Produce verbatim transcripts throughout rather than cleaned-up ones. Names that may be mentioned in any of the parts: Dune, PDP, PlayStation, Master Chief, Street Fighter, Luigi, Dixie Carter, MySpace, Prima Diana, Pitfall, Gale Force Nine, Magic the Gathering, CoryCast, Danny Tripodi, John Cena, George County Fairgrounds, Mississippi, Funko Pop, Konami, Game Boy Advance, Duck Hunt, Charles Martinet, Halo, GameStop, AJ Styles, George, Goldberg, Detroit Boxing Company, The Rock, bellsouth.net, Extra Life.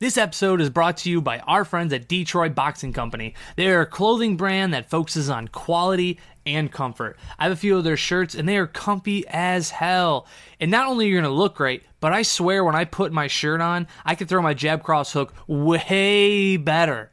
This episode is brought to you by our friends at Detroit Boxing Company. They are a clothing brand that focuses on quality and comfort. I have a few of their shirts and they are comfy as hell. And not only are you going to look great, but I swear when I put my shirt on, I can throw my jab cross hook way better.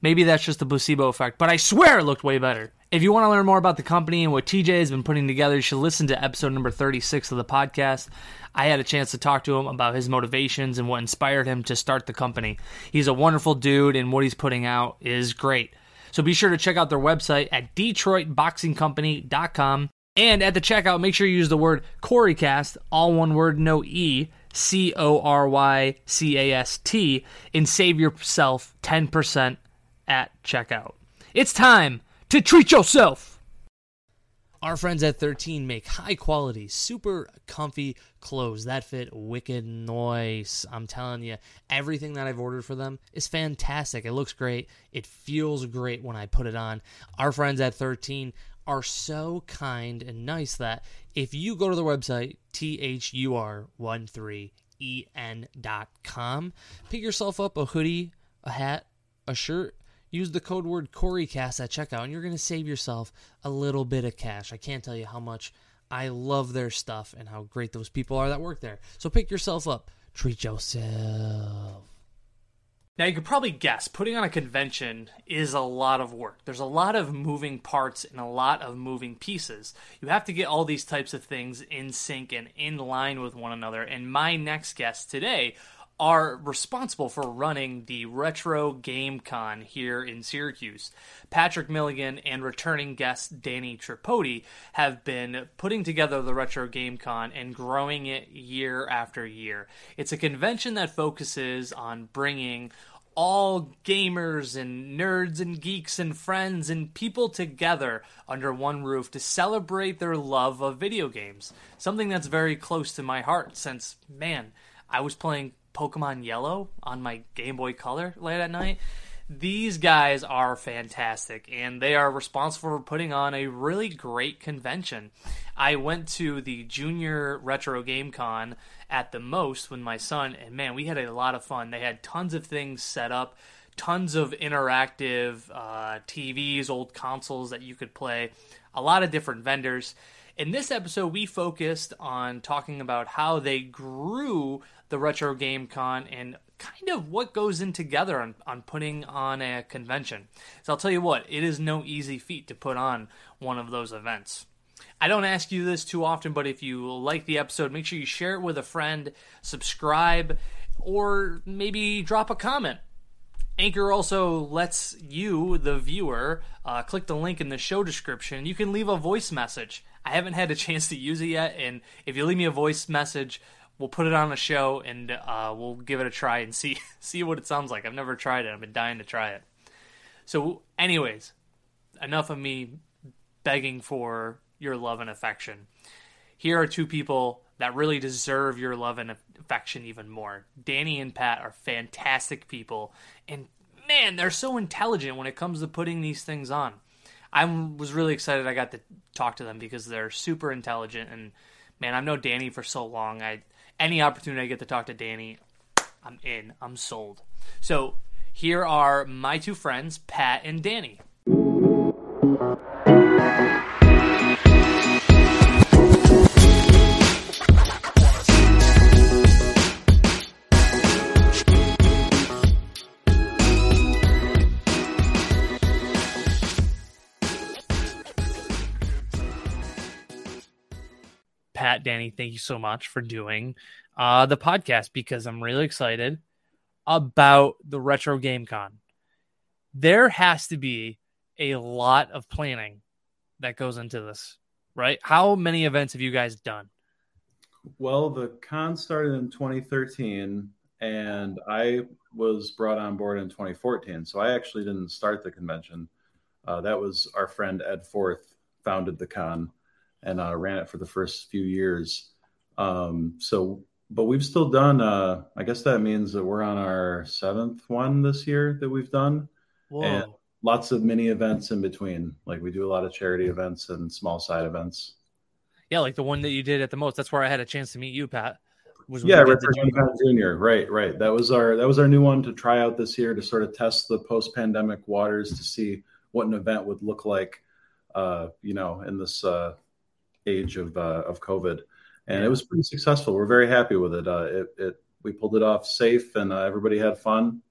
Maybe that's just the placebo effect, but I swear it looked way better. If you want to learn more about the company and what T J has been putting together, you should listen to episode number thirty-six of the podcast. I had a chance to talk to him about his motivations and what inspired him to start the company. He's a wonderful dude, and what he's putting out is great. So be sure to check out their website at Detroit Boxing Company dot com. And at the checkout, make sure you use the word CoryCast, all one word, no E, C O R Y C A S T, and save yourself ten percent at checkout. It's time to treat yourself. Our friends at thirteen make high-quality, super comfy clothes that fit wicked nice. I'm telling you, everything that I've ordered for them is fantastic. It looks great. It feels great when I put it on. Our friends at thirteen are so kind and nice that if you go to their website, thur thirteen en dot com, pick yourself up a hoodie, a hat, a shirt, use the code word CoryCast at checkout, and you're going to save yourself a little bit of cash. I can't tell you how much I love their stuff and how great those people are that work there. So pick yourself up. Treat yourself. Now, you could probably guess, putting on a convention is a lot of work. There's a lot of moving parts and a lot of moving pieces. You have to get all these types of things in sync and in line with one another. And my next guest today are responsible for running the Retro Game Con here in Syracuse. Patrick Milligan and returning guest Danny Tripodi have been putting together the Retro Game Con and growing it year after year. It's a convention that focuses on bringing all gamers and nerds and geeks and friends and people together under one roof to celebrate their love of video games. Something that's very close to my heart since, man, I was playing Pokemon Yellow on my Game Boy Color late at night. These guys are fantastic, and they are responsible for putting on a really great convention. I went to the Junior Retro Game Con at the most with my son, and man, we had a lot of fun. They had tons of things set up, tons of interactive uh, T Vs, old consoles that you could play, a lot of different vendors. In this episode, we focused on talking about how they grew the Retro Game Con and kind of what goes in together on, on putting on a convention. So I'll tell you what, it is no easy feat to put on one of those events. I don't ask you this too often, but if you like the episode, make sure you share it with a friend, subscribe, or maybe drop a comment. Anchor also lets you, the viewer, uh, click the link in the show description. You can leave a voice message. I haven't had a chance to use it yet, and if you leave me a voice message, we'll put it on a show, and uh, we'll give it a try and see see what it sounds like. I've never tried it. I've been dying to try it. So anyways, enough of me begging for your love and affection. Here are two people that really deserve your love and affection even more. Danny and Pat are fantastic people, and man, they're so intelligent when it comes to putting these things on. I was really excited I got to talk to them because they're super intelligent, and man, I've known Danny for so long. I any opportunity I get to talk to Danny, I'm in. I'm sold. So here are my two friends, Pat and Danny. Pat, Danny, thank you so much for doing uh, the podcast because I'm really excited about the Retro Game Con. There has to be a lot of planning that goes into this, right? How many events have you guys done? Well, the con started in twenty thirteen, and I was brought on board in twenty fourteen, so I actually didn't start the convention. Uh, that was our friend Ed Forth founded the con and uh, ran it for the first few years. Um, so, but we've still done, uh, I guess that means that we're on our seventh one this year that we've done. Whoa. And lots of mini events in between. Like we do a lot of charity events and small side events. Yeah. Like the one that you did at the most, that's where I had a chance to meet you, Pat. was yeah, Retro Game Con Junior. Right, right. That was our that was our new one to try out this year to sort of test the post-pandemic waters to see what an event would look like, uh, you know, in this uh, age of uh, of COVID. And yeah. It was pretty successful. We're very happy with it. Uh, it, it we pulled it off safe, and uh, everybody had fun.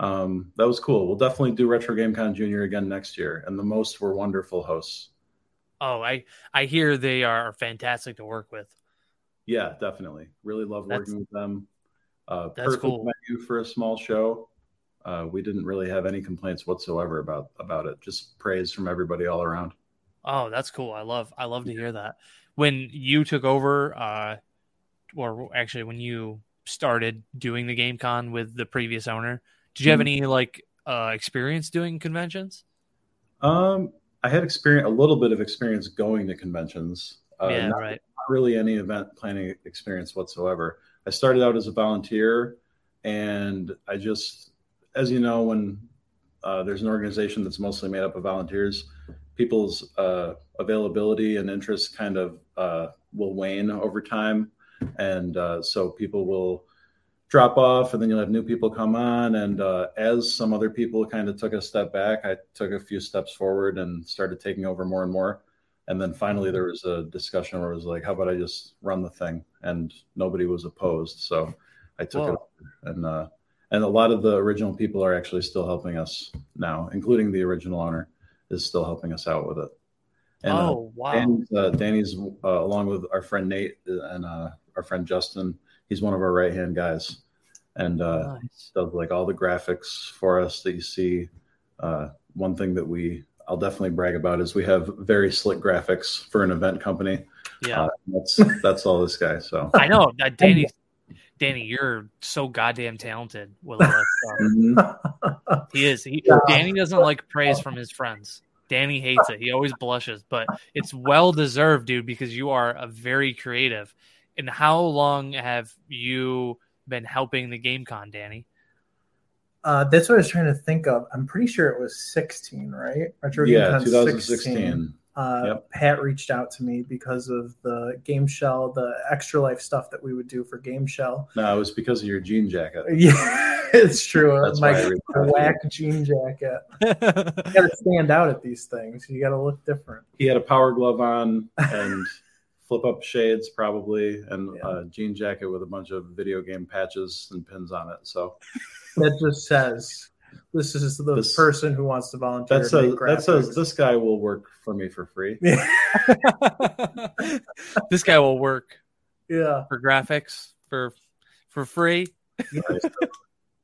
Um, that was cool. We'll definitely do Retro Game Con Junior again next year. And the most were wonderful hosts. Oh, I, I hear they are fantastic to work with. Yeah, definitely. Really love working that's, with them. Uh, that's perfect cool. Menu for a small show. Uh, we didn't really have any complaints whatsoever about, about it. Just praise from everybody all around. Oh, that's cool. I love, I love to hear that. When you took over, uh, or actually when you started doing the Game Con with the previous owner, did you have any like uh, experience doing conventions? Um, I had experience, a little bit of experience going to conventions. Uh, yeah, not, right. Not really any event planning experience whatsoever. I started out as a volunteer, and I just, as you know, when uh, there's an organization that's mostly made up of volunteers, people's uh, availability and interest kind of uh, will wane over time, and uh, so people will drop off, and then you'll have new people come on. And uh, as some other people kind of took a step back, I took a few steps forward and started taking over more and more. And then finally there was a discussion where it was like, how about I just run the thing? And nobody was opposed. So I took Whoa. it over. And, uh, and a lot of the original people are actually still helping us now, including the original owner is still helping us out with it. And, oh, wow. Uh, and uh, Danny's, uh, along with our friend Nate and uh, our friend Justin, he's one of our right-hand guys, and uh, nice. does like all the graphics for us that you see. Uh, one thing that we, I'll definitely brag about is we have very slick graphics for an event company. Yeah, uh, that's that's all this guy. So I know, uh, Danny, Danny, you're so goddamn talented with all that stuff. He is. He, yeah. Danny doesn't like praise from his friends. Danny hates it. He always blushes, but it's well deserved, dude, because you are a very creative. And how long have you been helping the Game Con, Danny? Uh, that's what I was trying to think of. I'm pretty sure it was sixteen, right? Retro yeah, Game Con twenty sixteen. sixteen. Uh, yep. Pat reached out to me because of the Game Shell, the Extra Life stuff that we would do for Game Shell. No, it was because of your jean jacket. Yeah, it's true. That's My black jean jacket. You got to stand out at these things. You got to look different. He had a power glove on and... flip-up shades, probably, and yeah. a jean jacket with a bunch of video game patches and pins on it. So that just says, this is the this, person who wants to volunteer. That says, that says, this guy will work for me for free. This guy will work yeah, for graphics for for free. Yeah.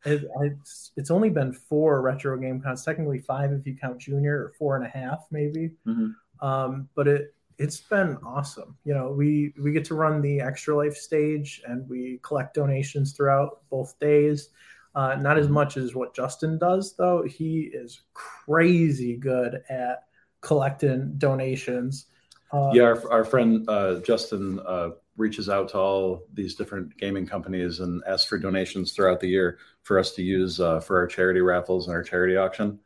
it, it's, it's only been four Retro Game Cons, technically five if you count Junior, or four and a half maybe. Mm-hmm. Um, but it... It's been awesome. You know, we, we get to run the Extra Life stage, and we collect donations throughout both days. Uh, not as much as what Justin does, though. He is crazy good at collecting donations. Um, yeah, our, our friend uh, Justin uh, reaches out to all these different gaming companies and asks for donations throughout the year for us to use uh, for our charity raffles and our charity auction.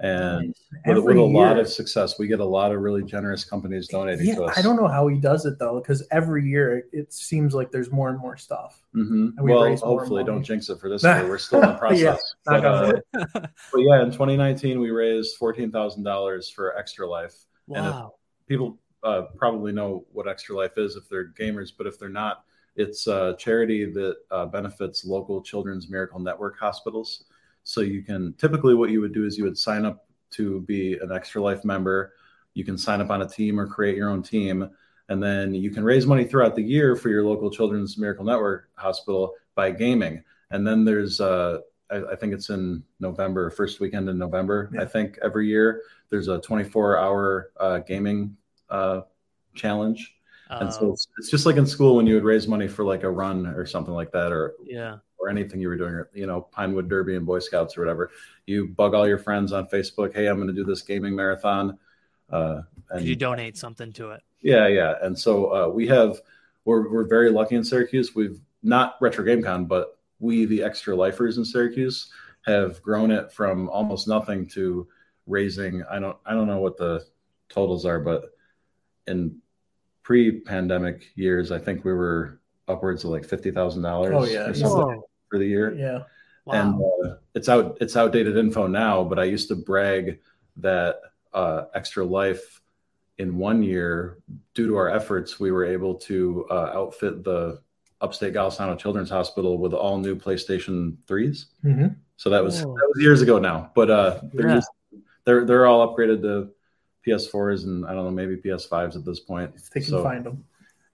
And nice. with, with a year. lot of success, we get a lot of really generous companies donating yeah, to us. I don't know how he does it, though, because every year it, it seems like there's more and more stuff. Mm-hmm. And we well, hopefully don't jinx it for this year. We're still in the process. yeah, but, uh, but yeah, in twenty nineteen, we raised fourteen thousand dollars for Extra Life. Wow. And if people uh, probably know what Extra Life is if they're gamers, but if they're not, it's a charity that uh, benefits local Children's Miracle Network hospitals. So you can typically what you would do is you would sign up to be an Extra Life member. You can sign up on a team or create your own team. And then you can raise money throughout the year for your local Children's Miracle Network hospital by gaming. And then there's, uh, I, I think it's in November, first weekend in November, yeah. I think every year there's a twenty-four hour uh, gaming uh, challenge. Uh, and so it's, it's just like in school when you would raise money for like a run or something like that. Or yeah. or anything you were doing, you know, Pinewood Derby and Boy Scouts or whatever. You bug all your friends on Facebook, hey, I'm going to do this gaming marathon. Uh, and you donate something to it. Yeah, yeah. And so uh, we have, we're we're very lucky in Syracuse. We've not Retro Game Con, but we, the Extra Lifers in Syracuse, have grown it from almost nothing to raising, I don't I don't know what the totals are, but in pre-pandemic years, I think we were upwards of like fifty thousand dollars. Oh yeah, or something for the year. Yeah, wow. And uh, it's out. It's outdated info now, but I used to brag that uh, Extra Life in one year, due to our efforts, we were able to uh, outfit the Upstate Galisano Children's Hospital with all new PlayStation threes. Mm-hmm. So that was oh. that was years ago now, but uh, they're yeah. just, they're they're all upgraded to P S fours and I don't know, maybe P S fives at this point. If they can so, find them.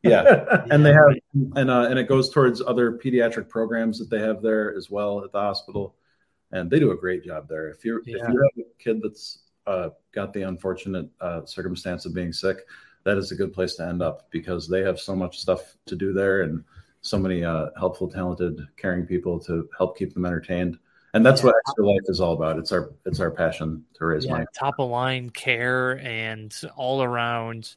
Yeah, and they have, and uh, and it goes towards other pediatric programs that they have there as well at the hospital, and they do a great job there. If you yeah. if you have a kid that's uh, got the unfortunate uh, circumstance of being sick, that is a good place to end up because they have so much stuff to do there and so many uh, helpful, talented, caring people to help keep them entertained. And that's yeah. what Extra Life is all about. It's our it's our passion to raise yeah, money. Top of line care and all around,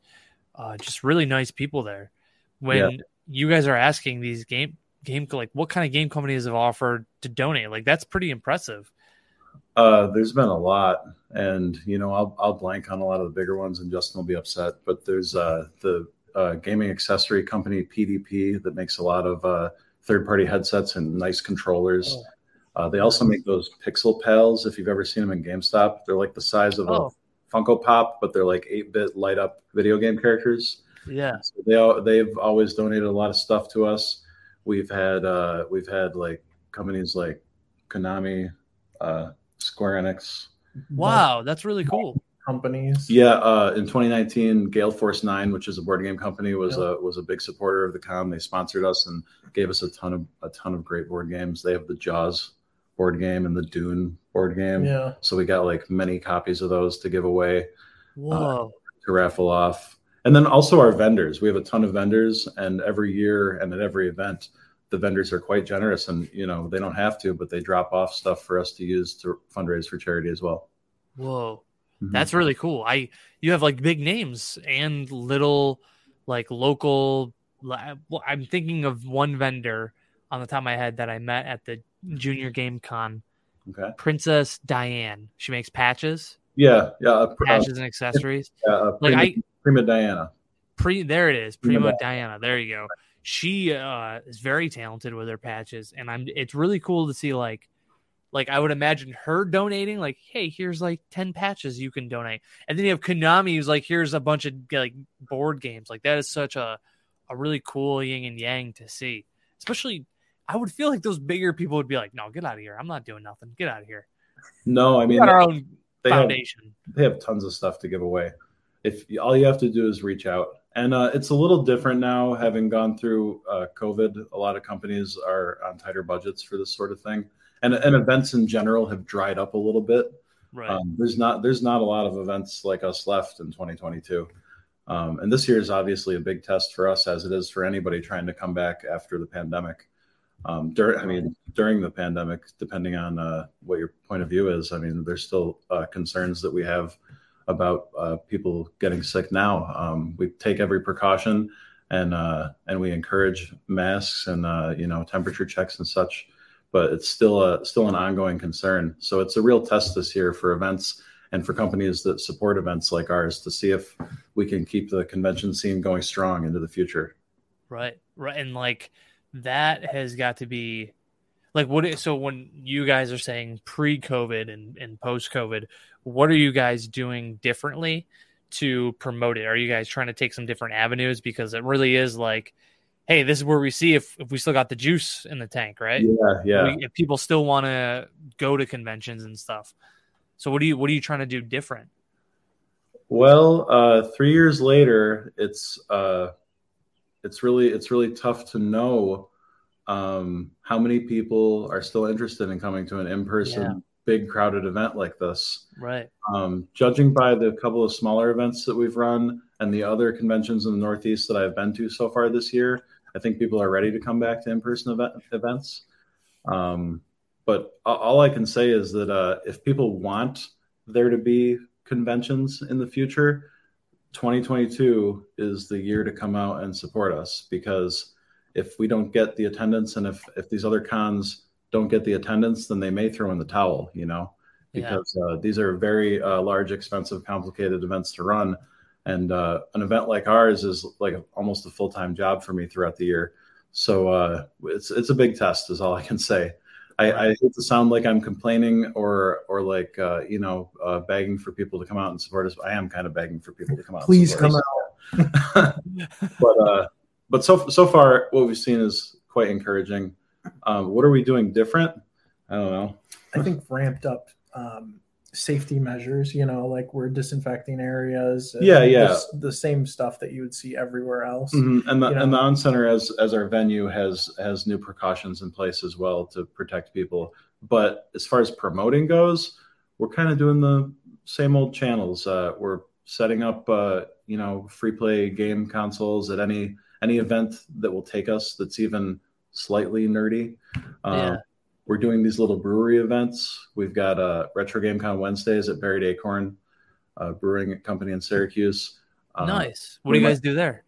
uh, just really nice people there. When yeah. you guys are asking these game game like what kind of game companies have offered to donate, like that's pretty impressive. Uh, there's been a lot, and you know I'll I'll blank on a lot of the bigger ones, and Justin will be upset. But there's uh, the uh, gaming accessory company P D P that makes a lot of uh, third party headsets and nice controllers. Oh. Uh, they also make those Pixel Pals, if you've ever seen them in GameStop. They're like the size of oh. a Funko Pop, but they're like eight-bit light-up video game characters. Yeah. So they all, they've always donated a lot of stuff to us. We've had uh, we've had like companies like Konami, uh, Square Enix. Wow, uh, that's really cool. Companies. Yeah. Uh, in twenty nineteen, Gale Force nine, which is a board game company, was yep. a was a big supporter of the com. They sponsored us and gave us a ton of a ton of great board games. They have the Jaws board game and the Dune board game. Yeah. So we got like many copies of those to give away, uh, to raffle off. And then also our vendors. We have a ton of vendors, and every year and at every event, the vendors are quite generous, and you know, they don't have to, but they drop off stuff for us to use to fundraise for charity as well. Whoa. Mm-hmm. That's really cool. I, you have like big names and little like local, well, I'm thinking of one vendor on the top of my head that I met at the Junior Game Con. Okay. Princess Diane. She makes patches. Yeah, yeah. Uh, patches uh, and accessories. Yeah, uh, Prima, like I, Prima Diana. Pre, there it is. Prima, Prima Diana. Diana. There you go. She uh, is very talented with her patches, and I'm. It's really cool to see. Like, like I would imagine her donating. Like, hey, here's like ten patches you can donate, and then you have Konami who's like, here's a bunch of like board games. Like that is such a, a really cool yin and yang to see, especially. I would feel like those bigger people would be like, no, get out of here. I'm not doing nothing. Get out of here. No, I mean, our own they foundation. Have, they have tons of stuff to give away. If all you have to do is reach out. And uh, it's a little different now, having gone through uh, COVID. A lot of companies are on tighter budgets for this sort of thing. And, and events in general have dried up a little bit. Right. Um, there's not there's not a lot of events like us left in twenty twenty-two. Um, and this year is obviously a big test for us, as it is for anybody trying to come back after the pandemic. Um, during, I mean, during the pandemic, depending on uh, what your point of view is, I mean, there's still uh, concerns that we have about uh, people getting sick now. Um, we take every precaution, and uh, and we encourage masks and uh, you know, temperature checks and such, but it's still a still an ongoing concern. So it's a real test this year for events and for companies that support events like ours to see if we can keep the convention scene going strong into the future. Right, right, and like. That has got to be like what. So when you guys are saying pre-COVID and, and post-COVID, what are you guys doing differently to promote it? Are you guys trying to take some different avenues? Because it really is like, hey, this is where we see if, if we still got the juice in the tank, right? Yeah, yeah. We, if people still want to go to conventions and stuff. So what do you what are you trying to do different? Well, uh, three years later, it's. Uh... It's really it's really tough to know um, how many people are still interested in coming to an in-person, yeah. big crowded event like this. Right. Um, judging by the couple of smaller events that we've run and the other conventions in the Northeast that I've been to so far this year, I think people are ready to come back to in-person event, events. Um, but all I can say is that uh, if people want there to be conventions in the future, twenty twenty-two is the year to come out and support us, because if we don't get the attendance and if, if these other cons don't get the attendance, then they may throw in the towel, you know, because yeah. uh, these are very uh, large, expensive, complicated events to run. And uh, an event like ours is like almost a full-time job for me throughout the year. So uh, it's it's a big test, is all I can say. I, I hate to sound like I'm complaining or or like uh, you know uh, begging for people to come out and support us. I am kind of begging for people to come out. Please and come us. out. but uh, but so so far, what we've seen is quite encouraging. Um, what are we doing different? I don't know. I think ramped up um, safety measures. You know, like we're disinfecting areas. And yeah, yeah. The same stuff that you would see everywhere else. Mm-hmm. And the you know? and the on center as as our venue has has new precautions in place as well to protect people. But as far as promoting goes, we're kind of doing the same old channels. Uh, we're setting up uh, you know free play game consoles at any any event that will take us. That's even slightly nerdy. Uh, yeah. We're doing these little brewery events. We've got uh, Retro Game Con Wednesdays at Buried Acorn uh, Brewing Company in Syracuse. Um, nice. What do you guys might... do there?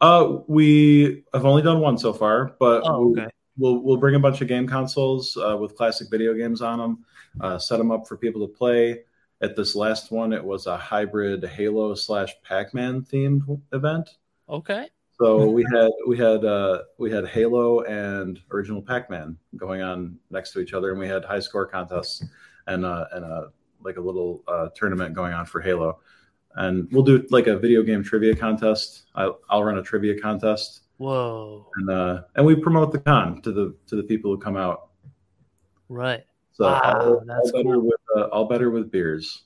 Uh, we have only done one so far, but oh, okay. we'll, we'll we'll bring a bunch of game consoles uh, with classic video games on them, uh, set them up for people to play. At this last one, it was a hybrid Halo slash Pac-Man themed event. Okay. So we had we had uh, we had Halo and original Pac-Man going on next to each other, and we had high score contests and uh, and a like a little uh, tournament going on for Halo. And we'll do like a video game trivia contest. I, I'll run a trivia contest. Whoa! And uh, and we promote the con to the to the people who come out. Right. So wow, all, that's all better cool. with uh, all better with beers.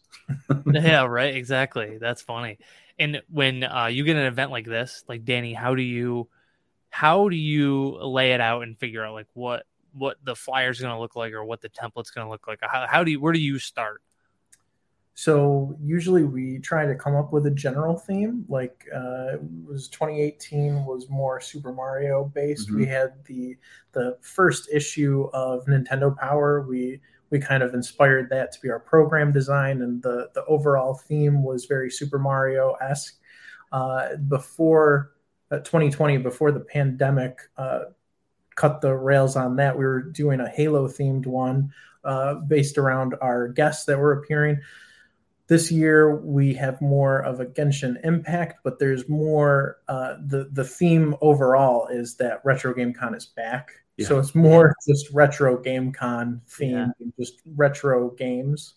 Yeah. Right. Exactly. That's funny. And when uh, you get an event like this, like Danny, how do you how do you lay it out and figure out like what what the flyer's going to look like or what the template's going to look like? How, how do you, where do you start? So usually we try to come up with a general theme. Like uh, it was twenty eighteen was more Super Mario based. Mm-hmm. We had the the first issue of Nintendo Power. We We kind of inspired that to be our program design, and the, the overall theme was very Super Mario-esque. Uh, before uh, twenty twenty, before the pandemic uh, cut the rails on that, we were doing a Halo-themed one uh, based around our guests that were appearing. This year, we have more of a Genshin Impact, but there's more uh, the, the theme overall is that Retro Game Con is back. Yeah. So it's more just retro game con themed, yeah. just retro games.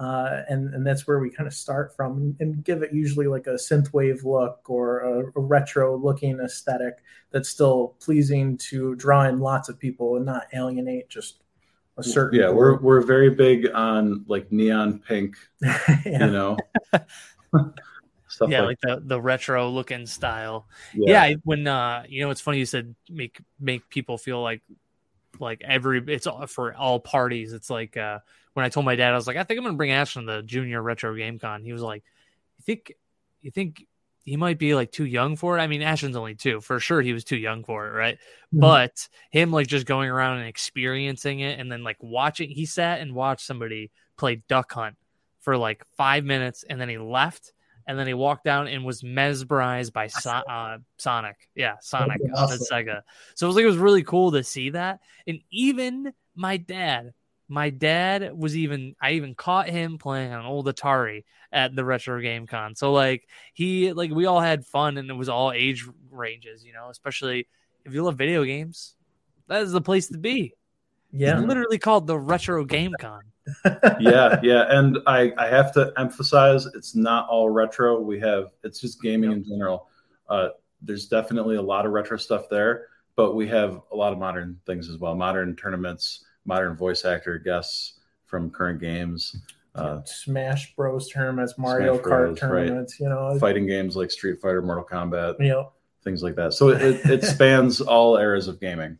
Uh, and, and that's where we kind of start from and give it usually like a synthwave look or a, a retro looking aesthetic that's still pleasing to draw in lots of people and not alienate just a certain. Yeah, group. we're we're very big on like neon pink, yeah. you know. Stuff yeah, like, like the, the retro looking style. Yeah. yeah when uh, you know, it's funny you said make make people feel like like every it's all, for all parties. It's like uh, when I told my dad, I was like, I think I'm gonna bring Ashton to the Junior Retro Game Con. He was like, you think you think he might be like too young for it? I mean, Ashton's only two. For sure, he was too young for it, right? Mm-hmm. But him like just going around and experiencing it, and then like watching. He sat and watched somebody play Duck Hunt for like five minutes, and then he left. And then he walked down and was mesmerized by so- uh, Sonic. Yeah, Sonic awesome. on Sega. So it was like it was really cool to see that. And even my dad, my dad was even I even caught him playing on old Atari at the Retro Game Con. So like he like we all had fun, and it was all age ranges, you know. Especially if you love video games, that is the place to be. Yeah, it's literally called the Retro Game Con. yeah, yeah, and I, I have to emphasize it's not all retro. We have it's just gaming in general. Uh, there's definitely a lot of retro stuff there, but we have a lot of modern things as well. Modern tournaments, modern voice actor guests from current games, uh, Smash Bros tournaments, Mario Smash Kart Bros, tournaments, right. you know, fighting games like Street Fighter, Mortal Kombat, yeah. things like that. So it, it, it spans all eras of gaming.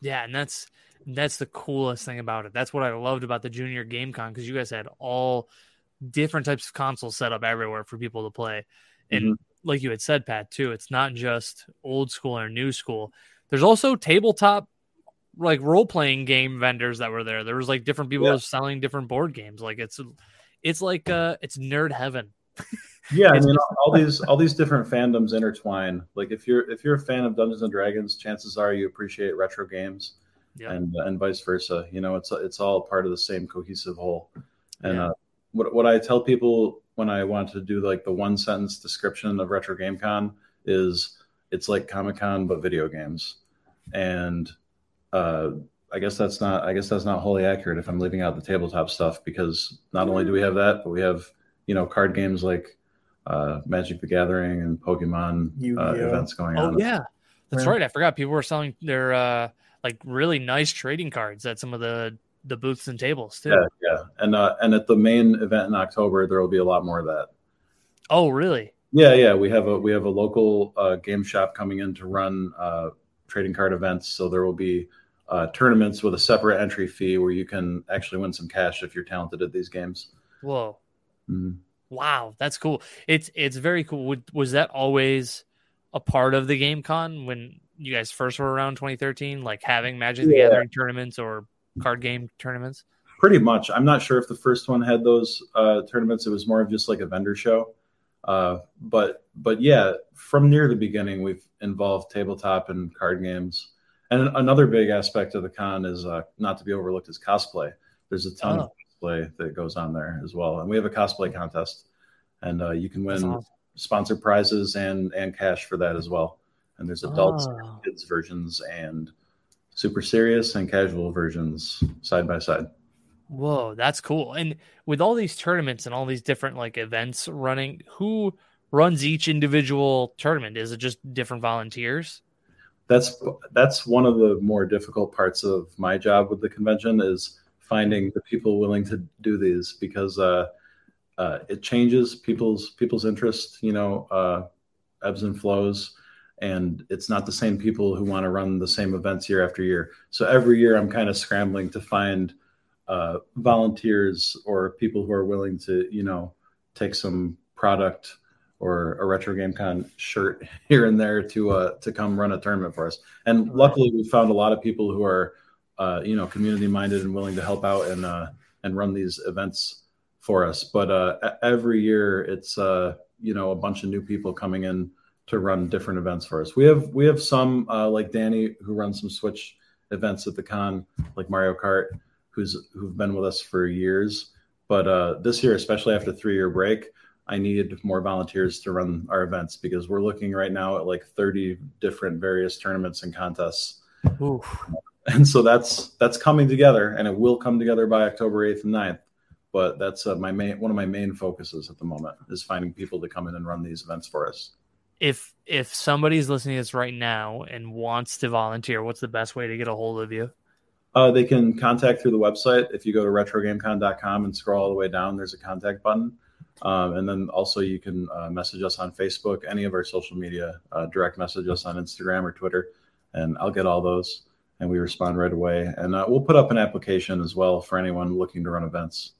Yeah, and that's. That's the coolest thing about it. That's what I loved about the Junior Game Con, because you guys had all different types of consoles set up everywhere for people to play. And mm-hmm. like you had said, Pat, too, it's not just old school or new school. There's also tabletop, like role-playing game vendors that were there. There was like different people yeah. selling different board games. Like it's, it's like uh, it's nerd heaven. Yeah, I mean, all these all these different fandoms intertwine. Like if you're if you're a fan of Dungeons and Dragons, chances are you appreciate retro games. Yeah. And and vice versa, you know, it's it's all part of the same cohesive whole. And yeah. uh, what what I tell people when I want to do like the one sentence description of Retro Game Con is it's like Comic Con but video games. and uh, I guess that's not I guess that's not wholly accurate if I'm leaving out the tabletop stuff, because not only do we have that, but we have, you know, card games like uh, Magic the Gathering and Pokemon uh, events going oh, on. Oh yeah, that's right. I forgot people were selling their uh, like really nice trading cards at some of the the booths and tables too. Yeah, yeah. And uh, and at the main event in October, there will be a lot more of that. Oh really? Yeah, yeah. We have a we have a local uh, game shop coming in to run uh, trading card events, so there will be uh, tournaments with a separate entry fee where you can actually win some cash if you're talented at these games. Whoa! Mm-hmm. Wow, that's cool. It's it's very cool. Was that always a part of the Game Con when you guys first were around twenty thirteen, like having Magic the yeah. Gathering tournaments or card game tournaments? Pretty much. I'm not sure if the first one had those uh, tournaments. It was more of just like a vendor show. Uh, but but yeah, from near the beginning, we've involved tabletop and card games. And another big aspect of the con is uh, not to be overlooked is cosplay. There's a ton oh. of cosplay that goes on there as well. And we have a cosplay contest, and uh, you can win awesome. sponsored prizes and, and cash for that as well. And there's adults, oh. kids versions, and super serious and casual versions side by side. Whoa, that's cool. And with all these tournaments and all these different like events running, who runs each individual tournament? Is it just different volunteers? That's that's one of the more difficult parts of my job with the convention, is finding the people willing to do these, because uh, uh, it changes people's people's interest, you know, uh, ebbs and flows. And it's not the same people who want to run the same events year after year. So every year I'm kind of scrambling to find Uh, volunteers or people who are willing to, you know, take some product or a Retro Game Con shirt here and there to uh, to come run a tournament for us. And luckily, we found a lot of people who are, uh, you know, community minded and willing to help out and uh, and run these events for us. But uh, every year, it's uh, you know, a bunch of new people coming in to run different events for us. We have we have some uh, like Danny, who runs some Switch events at the con, like Mario Kart, Who's, who've been with us for years, but uh, this year, especially after a three-year break, I needed more volunteers to run our events, because we're looking right now at like thirty different various tournaments and contests. Oof. And so that's that's coming together, and it will come together by October eighth and ninth. But that's uh, my main one of my main focuses at the moment, is finding people to come in and run these events for us. If if somebody's listening to this right now and wants to volunteer, what's the best way to get a hold of you? Uh, they can contact through the website. If you go to retro game con dot com and scroll all the way down, there's a contact button. Um, and then also you can uh, message us on Facebook, any of our social media, uh, direct message us on Instagram or Twitter, and I'll get all those, and we respond right away. And uh, we'll put up an application as well for anyone looking to run events.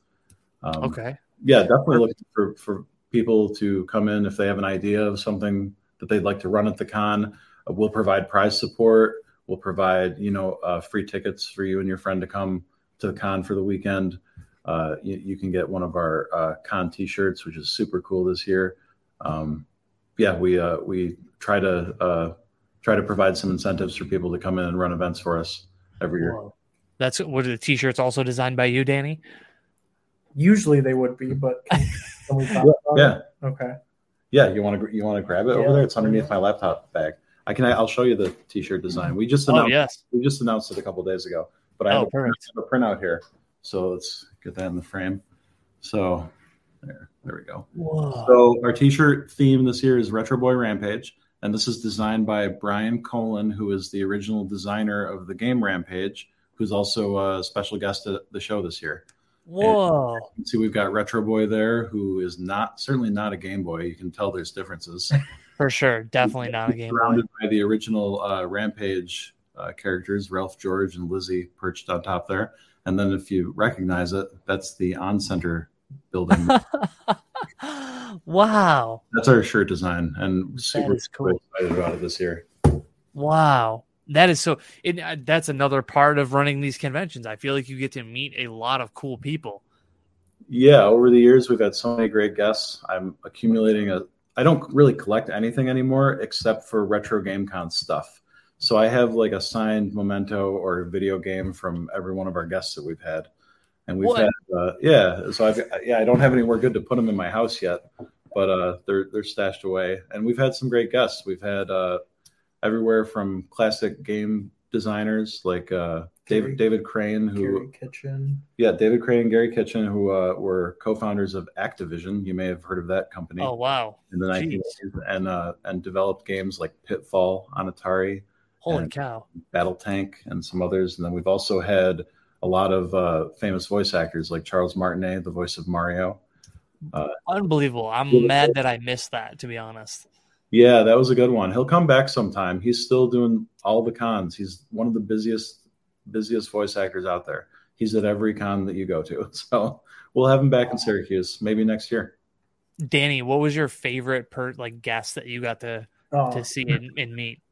Um, okay. Yeah, definitely looking for, for people to come in if they have an idea of something that they'd like to run at the con. Uh, we'll provide prize support. We'll provide, you know, uh, free tickets for you and your friend to come to the con for the weekend. Uh, you, you can get one of our uh, con T-shirts, which is super cool this year. Um, yeah, we uh, we try to uh, try to provide some incentives for people to come in and run events for us every year. Whoa. That's what are the T-shirts also designed by you, Danny? Usually they would be, but can, can we talk about yeah. it? Okay. Yeah, you want to you want to grab it yeah. over there? It's underneath my laptop bag. I can. I'll show you the T-shirt design. We just announced. Oh, yes. We just announced it a couple of days ago. But I, oh, have a, I have a printout here, so let's get that in the frame. So there, there we go. Whoa. So our T-shirt theme this year is Retro Boy Rampage, and this is designed by Brian Colin, who is the original designer of the game Rampage, who's also a special guest at the show this year. Whoa! And you can see, we've got Retro Boy there, who is not certainly not a Game Boy. You can tell there's differences. For sure, definitely not a Game Boy. Surrounded by the original uh, Rampage uh, characters, Ralph, George, and Lizzie perched on top there. And then if you recognize it, that's the on-center building. Wow. That's our shirt design, and super, cool. super excited about it this year. Wow. That is so – uh, that's another part of running these conventions. I feel like you get to meet a lot of cool people. Yeah, over the years, we've had so many great guests. I'm accumulating a – I don't really collect anything anymore except for Retro Game Con stuff. So I have like a signed memento or video game from every one of our guests that we've had, and we've what? had uh, yeah. So I've yeah, I don't have anywhere good to put them in my house yet, but uh, they're they're stashed away. And we've had some great guests. We've had uh, everywhere from classic game designers like uh, David David Crane, who Gary Kitchen. Yeah, David Crane and Gary Kitchen, who uh, were co-founders of Activision. You may have heard of that company. Oh wow! In the nineteen eighties, and uh, and developed games like Pitfall on Atari. Holy cow! Battle Tank and some others, and then we've also had a lot of uh, famous voice actors like Charles Martinet, the voice of Mario. Uh, Unbelievable! I'm beautiful. Mad that I missed that, to be honest. Yeah, that was a good one. He'll come back sometime. He's still doing all the cons. He's one of the busiest, busiest voice actors out there. He's at every con that you go to. So we'll have him back in Syracuse maybe next year. Danny, what was your favorite per, like guest that you got to oh. to see and, and meet?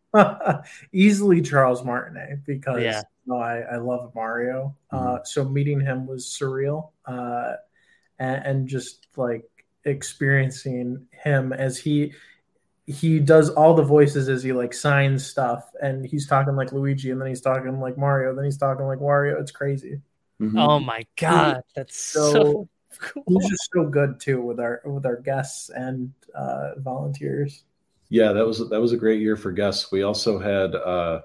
Easily Charles Martinet, because yeah. you know, I, I love Mario. Mm-hmm. Uh, so meeting him was surreal, uh, and, and just like experiencing him as he. He does all the voices as he like signs stuff, and he's talking like Luigi, and then he's talking like Mario, then he's talking like Wario. It's crazy. Mm-hmm. Oh my god, that's so, so cool. He's just so good too with our with our guests and uh, volunteers. Yeah, that was that was a great year for guests. We also had uh,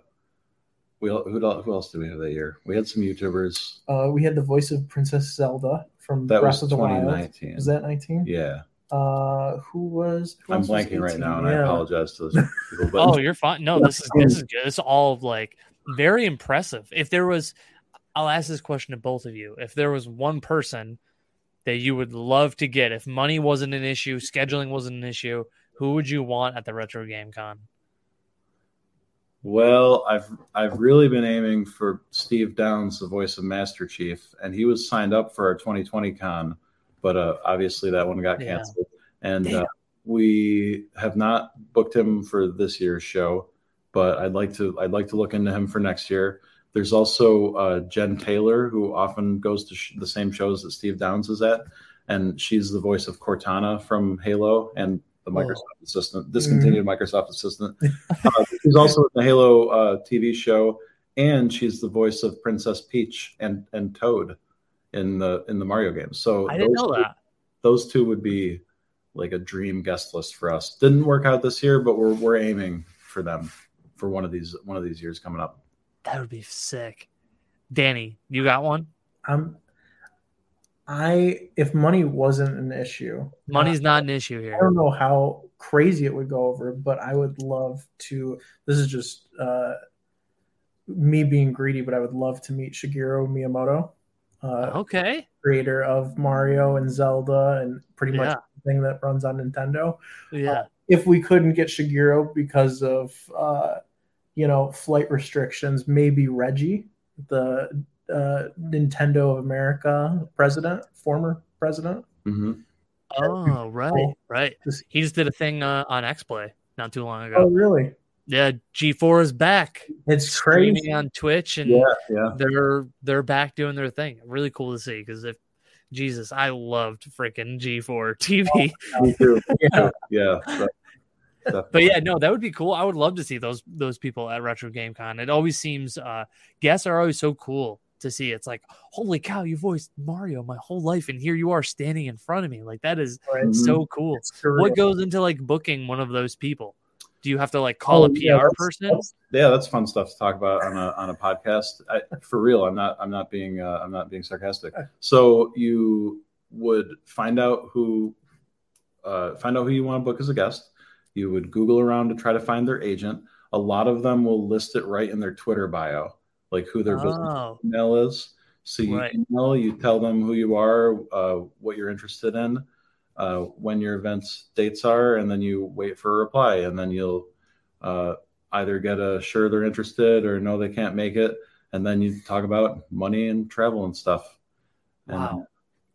we who, who else did we have that year? We had some YouTubers. Uh, we had the voice of Princess Zelda from that Breath was of the Wild. Is that nineteen? Yeah. Uh, who was? Who I'm blanking was right now, and yeah. I apologize to those people. But... oh, you're fine. No, this is this is good. It's all like very impressive. If there was, I'll ask this question to both of you. If there was one person that you would love to get, if money wasn't an issue, scheduling wasn't an issue, who would you want at the Retro Game Con? Well, I've I've really been aiming for Steve Downes, the voice of Master Chief, and he was signed up for our twenty twenty con. But uh, obviously that one got canceled, yeah. and uh, we have not booked him for this year's show. But I'd like to I'd like to look into him for next year. There's also uh, Jen Taylor, who often goes to sh- the same shows that Steve Downes is at, and she's the voice of Cortana from Halo and the Microsoft oh. Assistant, discontinued mm. Microsoft Assistant. Uh, she's also in the Halo uh, T V show, and she's the voice of Princess Peach and and Toad. in the in the Mario games. So I didn't know that. Those two would be like a dream guest list for us. Didn't work out this year, but we're we're aiming for them for one of these one of these years coming up. That would be sick. Danny, you got one? Um I if money wasn't an issue. Money's uh, not an issue here. I don't know how crazy it would go over, but I would love to this is just uh me being greedy, but I would love to meet Shigeru Miyamoto. Uh, okay. Creator of Mario and Zelda and pretty much yeah. everything that runs on Nintendo. Yeah. Uh, if we couldn't get Shigeru because of uh, you know flight restrictions, maybe Reggie, the uh, Nintendo of America president, former president. Mm-hmm. Oh right, right. He just did a thing uh, on X-Play not too long ago. Oh really? Yeah, G four is back. It's crazy on Twitch, and yeah, yeah. they're they're back doing their thing. Really cool to see because if Jesus, I loved freaking G four T V. Oh, me too. yeah, yeah. So, but yeah, no, that would be cool. I would love to see those those people at Retro Game Con. It always seems uh, guests are always so cool to see. It's like, holy cow, you voiced Mario my whole life, and here you are standing in front of me. Like that is mm-hmm. so cool. What goes into like booking one of those people? Do you have to like call oh, a P R yeah, that's, person? That's, yeah, that's fun stuff to talk about on a on a podcast. I, for real, I'm not I'm not being uh, I'm not being sarcastic. So you would find out who uh, find out who you want to book as a guest. You would Google around to try to find their agent. A lot of them will list it right in their Twitter bio, like who their oh. business email is. So you right. email, you tell them who you are, uh, what you're interested in. Uh, when your event's dates are, and then you wait for a reply, and then you'll uh, either get a sure they're interested or no, they can't make it. And then you talk about money and travel and stuff. And wow.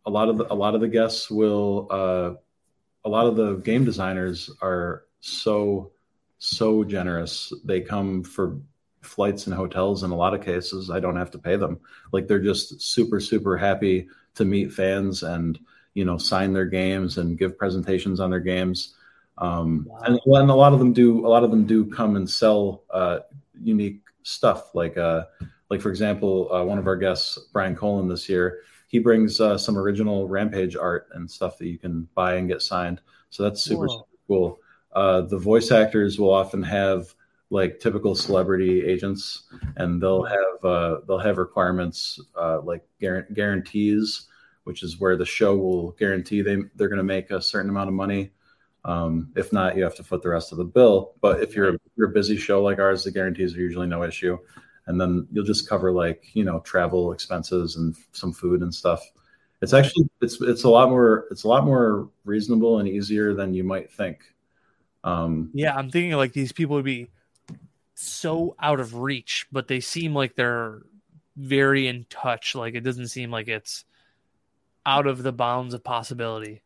a lot of the, a lot of the guests will, uh, a lot of the game designers are so, so generous. They come for flights and hotels. In a lot of cases, I don't have to pay them. Like they're just super, super happy to meet fans and, you know, sign their games and give presentations on their games. Um, wow. and, and a lot of them do, a lot of them do come and sell uh, unique stuff. Like, uh, like for example, uh, one of our guests, Brian Colin this year, he brings uh, some original Rampage art and stuff that you can buy and get signed. So that's super, super cool. Uh, the voice actors will often have like typical celebrity agents, and they'll have uh, they'll have requirements uh, like guarantees, which is where the show will guarantee they they're going to make a certain amount of money. Um, if not, you have to foot the rest of the bill. But if you're, you're a busy show like ours, the guarantees are usually no issue. And then you'll just cover, like, you know, travel expenses and some food and stuff. It's actually it's it's a lot more it's a lot more reasonable and easier than you might think. Um, yeah, I'm thinking like these people would be so out of reach, but they seem like they're very in touch. Like, it doesn't seem like it's out of the bounds of possibility.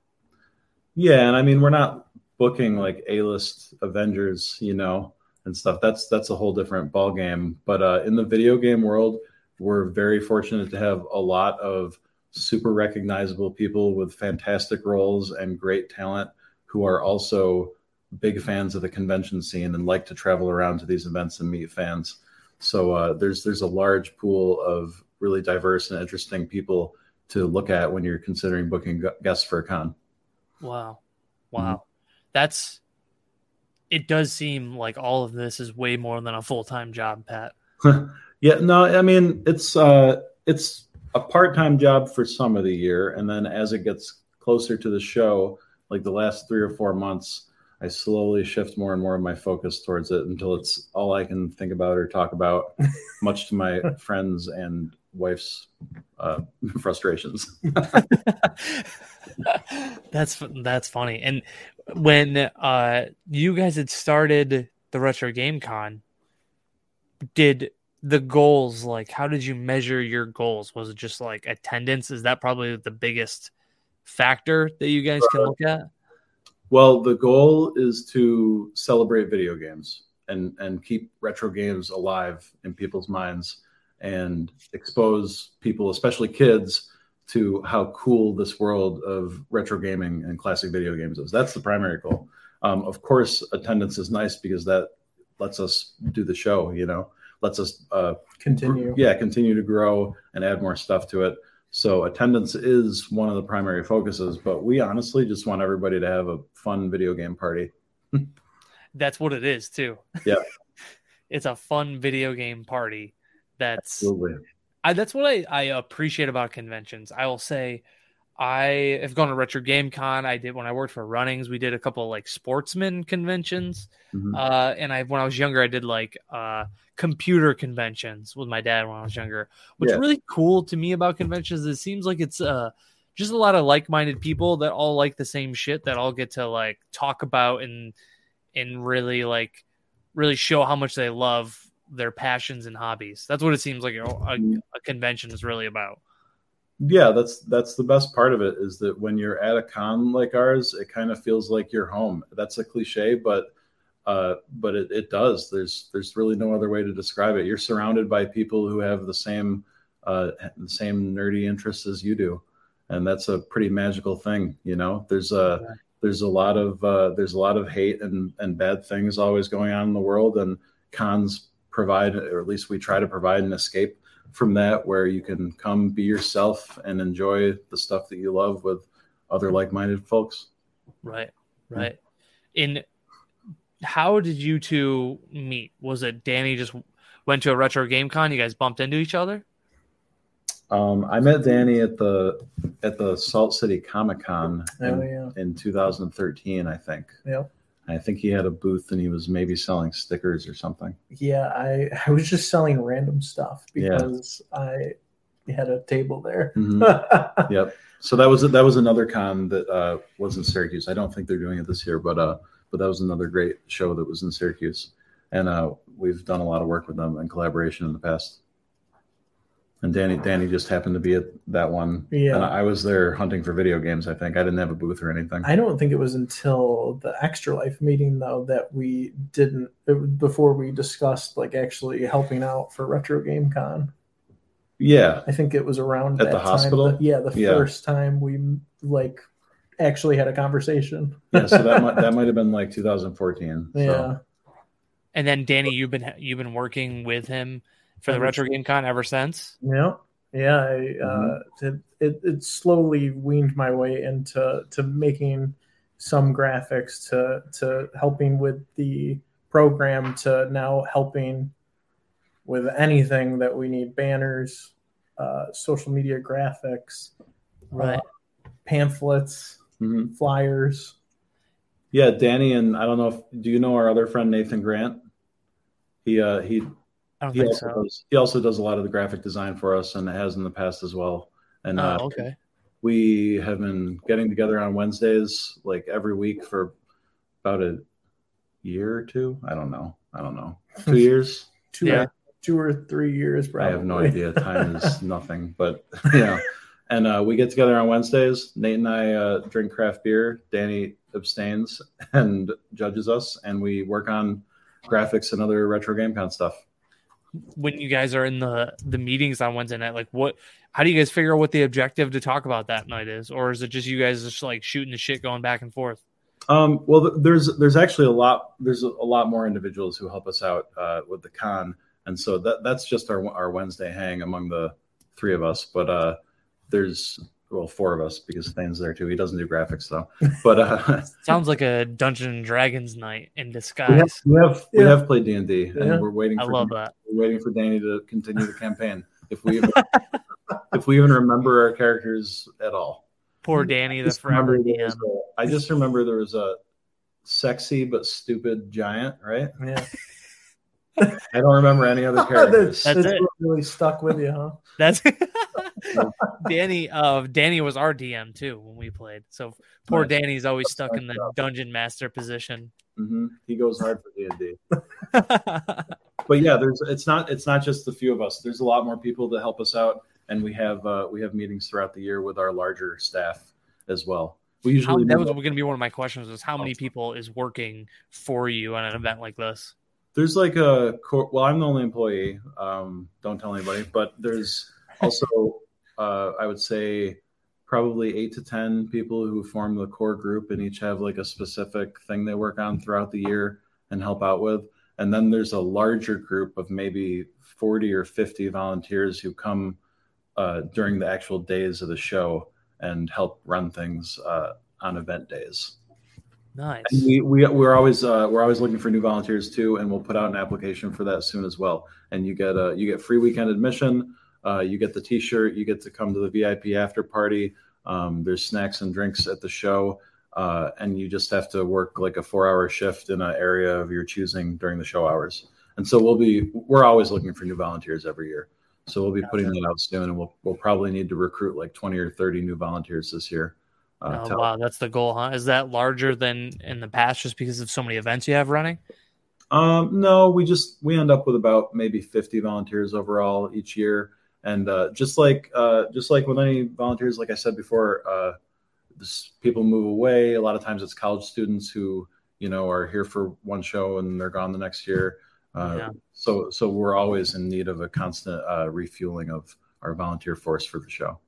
Yeah, and I mean, we're not booking like A-list Avengers, you know, and stuff. That's that's a whole different ballgame. But uh, in the video game world, we're very fortunate to have a lot of super recognizable people with fantastic roles and great talent who are also big fans of the convention scene and like to travel around to these events and meet fans. So uh, there's there's a large pool of really diverse and interesting people to look at when you're considering booking guests for a con. Wow. Wow. Mm-hmm. That's, it does seem like all of this is way more than a full-time job, Pat. Yeah, no, I mean, it's, uh, it's a part-time job for some of the year. And then as it gets closer to the show, like the last three or four months, I slowly shift more and more of my focus towards it until it's all I can think about or talk about, much to my friends and wife's uh, frustrations. That's that's funny. And when uh, you guys had started the Retro Game Con, did the goals, like, how did you measure your goals? Was it just like attendance? Is that probably the biggest factor that you guys can look at? Well, the goal is to celebrate video games and, and keep retro games alive in people's minds and expose people, especially kids, to how cool this world of retro gaming and classic video games is. That's the primary goal. Um, of course, attendance is nice because that lets us do the show, you know, lets us uh, continue. Yeah, continue to grow and add more stuff to it. So attendance is one of the primary focuses, but we honestly just want everybody to have a fun video game party. That's what it is, too. Yeah. It's a fun video game party. That's Absolutely. I, that's what I, I appreciate about conventions. I will say I have gone to Retro Game Con. I did when I worked for Runnings. We did a couple of, like, sportsman conventions. Mm-hmm. Uh, and I when I was younger, I did, like, uh, computer conventions with my dad when I was younger. What's yeah. really cool to me about conventions is it seems like it's uh, just a lot of like-minded people that all like the same shit that all get to, like, talk about and and really, like, really show how much they love their passions and hobbies. That's what it seems like a, a, a convention is really about. Yeah, that's that's the best part of it, is that when you're at a con like ours, it kind of feels like you're home. That's a cliche, but uh, but it, it does. There's there's really no other way to describe it. You're surrounded by people who have the same uh, the same nerdy interests as you do, and that's a pretty magical thing. You know, there's a yeah. there's a lot of uh, there's a lot of hate and and bad things always going on in the world, and cons provide, or at least we try to provide, an escape from that where you can come be yourself and enjoy the stuff that you love with other like-minded folks. Right, right. And how did you two meet? Was it Danny just went to a Retro Game Con? You guys bumped into each other? Um, I met Danny at the at the Salt City Comic Con oh, in, yeah. in two thousand thirteen, I think. Yeah. I think he had a booth and he was maybe selling stickers or something. Yeah, I, I was just selling random stuff because yeah. I had a table there. Mm-hmm. Yep. So that was that was another con that uh, was in Syracuse. I don't think they're doing it this year, but uh, but that was another great show that was in Syracuse, and uh, we've done a lot of work with them and collaboration in the past. And Danny Danny just happened to be at that one. Yeah. And I was there hunting for video games, I think. I didn't have a booth or anything. I don't think it was until the Extra Life meeting, though, that we didn't – before we discussed, like, actually helping out for Retro Game Con. Yeah. I think it was around at that the hospital? Time, yeah, the yeah. first time we, like, actually had a conversation. Yeah, so that might, that might have been, like, two thousand fourteen. Yeah. So. And then, Danny, you've been you've been working with him – for the Retro Game Con ever since? Yeah. Yeah. I, mm-hmm. uh, it, it slowly weaned my way into to making some graphics, to to helping with the program to now helping with anything that we need: banners, uh, social media graphics, right, uh, pamphlets, mm-hmm. flyers. Yeah, Danny, and I don't know if do you know our other friend Nathan Grant? He uh, he I don't he, think also so. does, he also does a lot of the graphic design for us, and has in the past as well. And uh, oh, okay. We have been getting together on Wednesdays, like every week, for about a year or two. I don't know. I don't know. Two years? two, yeah. or, two or three years, probably. I have no idea. Time is nothing. But, yeah. And uh, we get together on Wednesdays. Nate and I uh, drink craft beer. Danny abstains and judges us. And we work on graphics and other Retro Game Con stuff. When you guys are in the, the meetings on Wednesday night, like what, how do you guys figure out what the objective to talk about that night is? Or is it just you guys just like shooting the shit going back and forth? Um, well, th- there's, there's actually a lot, there's a lot more individuals who help us out uh, with the con. And so that that's just our, our Wednesday hang among the three of us, but uh, there's, well, four of us because Thane's there too. He doesn't do graphics though, but uh, sounds like a Dungeons and Dragons night in disguise. We have, we have, yeah. we have played D and D and yeah. we're waiting. For I love Danny, that. We're waiting for Danny to continue the campaign. If we, even, if we even remember our characters at all. Poor Danny, the forever D M. I just remember there was a sexy but stupid giant, right? Yeah. I don't remember any other characters. That's, that's, that's what really stuck with you, huh? That's Danny. Uh, Danny was our D M too when we played. So poor nice. Danny's always that's stuck nice in the job. Dungeon master position. Mm-hmm. He goes hard for D and D. But yeah, there's it's not it's not just the few of us. There's a lot more people that help us out, and we have uh, we have meetings throughout the year with our larger staff as well. We usually how, that was going to be one of my questions was how many people is working for you on an event like this? There's like a well, I'm the only employee. Um, don't tell anybody. But there's also, uh, I would say, probably eight to ten people who form the core group and each have like a specific thing they work on throughout the year and help out with. And then there's a larger group of maybe forty or fifty volunteers who come uh, during the actual days of the show and help run things uh, on event days. Nice. And we, we we're always uh, we're always looking for new volunteers too, and we'll put out an application for that soon as well. And you get a you get free weekend admission, uh, you get the T-shirt, you get to come to the V I P after party. Um, there's snacks and drinks at the show, uh, and you just have to work like a four-hour shift in an area of your choosing during the show hours. And so we'll be we're always looking for new volunteers every year. So we'll be gotcha. putting that out soon, and we'll we'll probably need to recruit like twenty or thirty new volunteers this year. Uh, oh, wow, that's the goal, huh? Is that larger than in the past just because of so many events you have running? Um, no, we just we end up with about maybe fifty volunteers overall each year, and uh, just like uh, just like with any volunteers, like I said before, uh, this, people move away. A lot of times it's college students who you know are here for one show and they're gone the next year. Uh, yeah. So so we're always in need of a constant uh, refueling of our volunteer force for the show.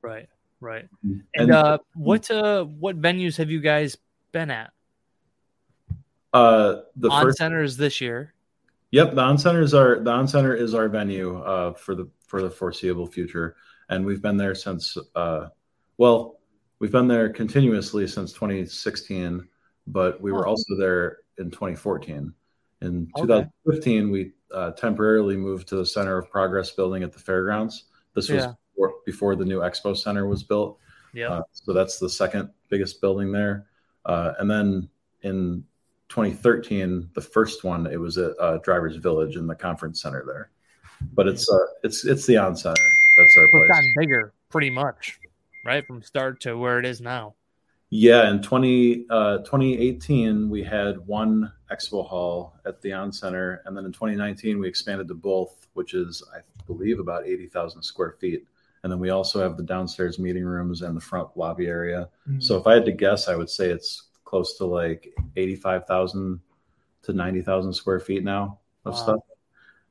Right. Right. And, and uh, what uh, what venues have you guys been at? Uh, the On first... Centers this year. Yep, the On Centers are the On Center is our venue uh, for the for the foreseeable future, and we've been there since uh, well, we've been there continuously since twenty sixteen, but we oh. were also there in twenty fourteen. In okay. twenty fifteen, we uh, temporarily moved to the Center of Progress building at the fairgrounds. This was. Yeah. Before the new expo center was built. Yeah. Uh, so that's the second biggest building there. Uh, and then in twenty thirteen, the first one, it was at uh, Drivers Village in the conference center there. But it's uh, it's it's the On Center. That's our place. It's gotten bigger pretty much, right? From start to where it is now. Yeah. In twenty, uh, twenty eighteen, we had one expo hall at the On Center. And then in twenty nineteen, we expanded to both, which is, I believe, about eighty thousand square feet. And then we also have the downstairs meeting rooms and the front lobby area. Mm-hmm. So if I had to guess, I would say it's close to like eighty-five thousand to ninety thousand square feet now of wow. stuff.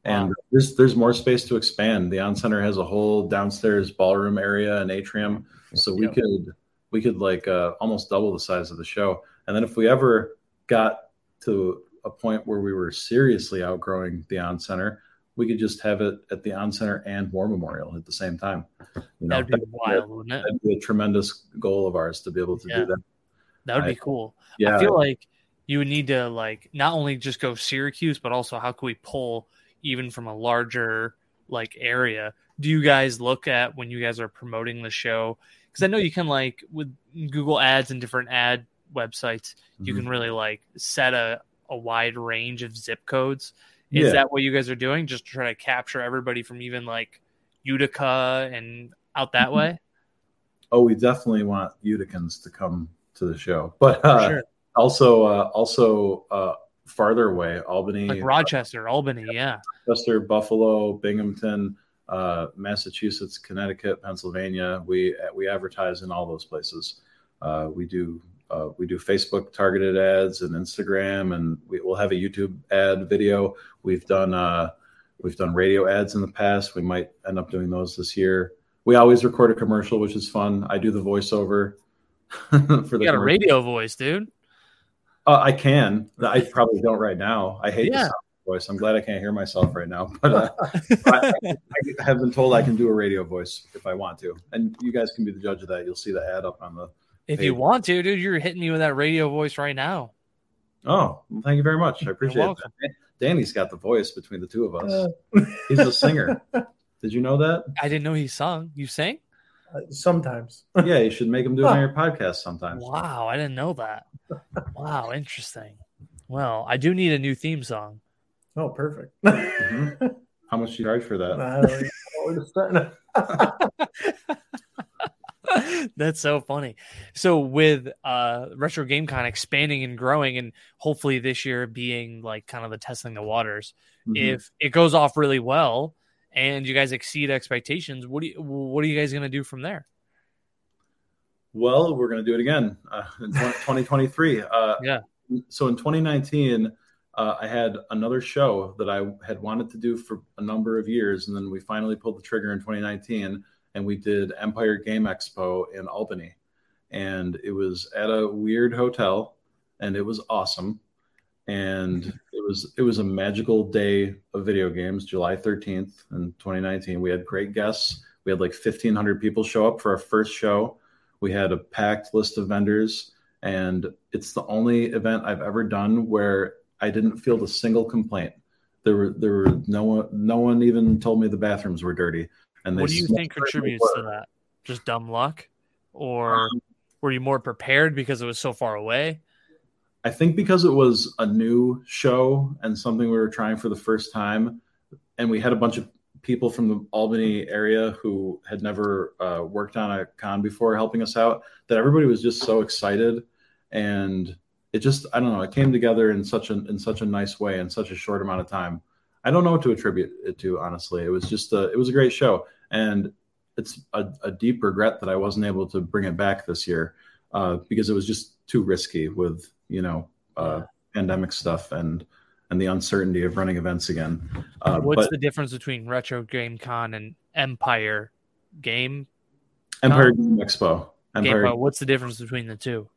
And wow. there's there's more space to expand. The On Center has a whole downstairs ballroom area and atrium. So we yep. could we could like uh, almost double the size of the show. And then if we ever got to a point where we were seriously outgrowing the On Center, we could just have it at the On Center and War Memorial at the same time. You know, that'd be that'd wild, be a, wouldn't it? That'd be a tremendous goal of ours to be able to yeah. do that. That would I, be cool. Yeah. I feel like you would need to like not only just go Syracuse, but also how can we pull even from a larger like area? Do you guys look at when you guys are promoting the show? Because I know you can like with Google ads and different ad websites, mm-hmm. you can really like set a, a wide range of zip codes. Is yeah. that what you guys are doing? Just to try to capture everybody from even like Utica and out that mm-hmm. way? Oh, we definitely want Uticans to come to the show, but uh, sure. also uh, also uh, farther away, Albany, like Rochester, uh, Albany, yeah, Rochester, Buffalo, Binghamton, uh, Massachusetts, Connecticut, Pennsylvania. We we advertise in all those places. Uh, we do uh, we do Facebook targeted ads and Instagram, and we will have a YouTube ad video. We've done uh, we've done radio ads in the past. We might end up doing those this year. We always record a commercial, which is fun. I do the voiceover. for you the got commercial. A radio voice, dude. Uh, I can. I probably don't right now. I hate yeah. the sound voice. I'm glad I can't hear myself right now. But uh, I, I have been told I can do a radio voice if I want to. And you guys can be the judge of that. You'll see the ad up on the If page. You want to, dude, you're hitting me with that radio voice right now. Oh, well, thank you very much. I appreciate that. Danny's got the voice between the two of us. Uh. He's a singer. Did you know that? I didn't know he sung. You sang? Uh, sometimes. Yeah, you should make him do it on your podcast sometimes. Wow, I didn't know that. Wow, interesting. Well, I do need a new theme song. Oh, perfect. Mm-hmm. How much do you charge for that? I don't know. That's so funny. So with uh, Retro Game Con expanding and growing and hopefully this year being like kind of the testing the waters, mm-hmm. if it goes off really well, and you guys exceed expectations, what do you, what are you guys going to do from there? Well, we're going to do it again uh, in twenty twenty-three. Uh, yeah. So in twenty nineteen, uh, I had another show that I had wanted to do for a number of years, and then we finally pulled the trigger in twenty nineteen, and we did Empire Game Expo in Albany. And it was at a weird hotel, and it was awesome. And it was it was a magical day of video games, July thirteenth in twenty nineteen. We had great guests. We had like fifteen hundred people show up for our first show. We had a packed list of vendors. And it's the only event I've ever done where I didn't field a single complaint. There were there were no one no one even told me the bathrooms were dirty. And they what do you think contributes to that? Just dumb luck? Or um, were you more prepared because it was so far away? I think because it was a new show and something we were trying for the first time, and we had a bunch of people from the Albany area who had never uh, worked on a con before helping us out, that everybody was just so excited. And it just, I don't know, it came together in such an, in such a nice way in such a short amount of time. I don't know what to attribute it to, honestly. It was just a, it was a great show. And it's a, a deep regret that I wasn't able to bring it back this year uh, because it was just too risky with, you know, uh, pandemic stuff and and the uncertainty of running events again. Uh, What's but, the difference between Retro Game Con and Empire Game? Con? Empire Game Expo. Empire. Game, what's the difference between the two?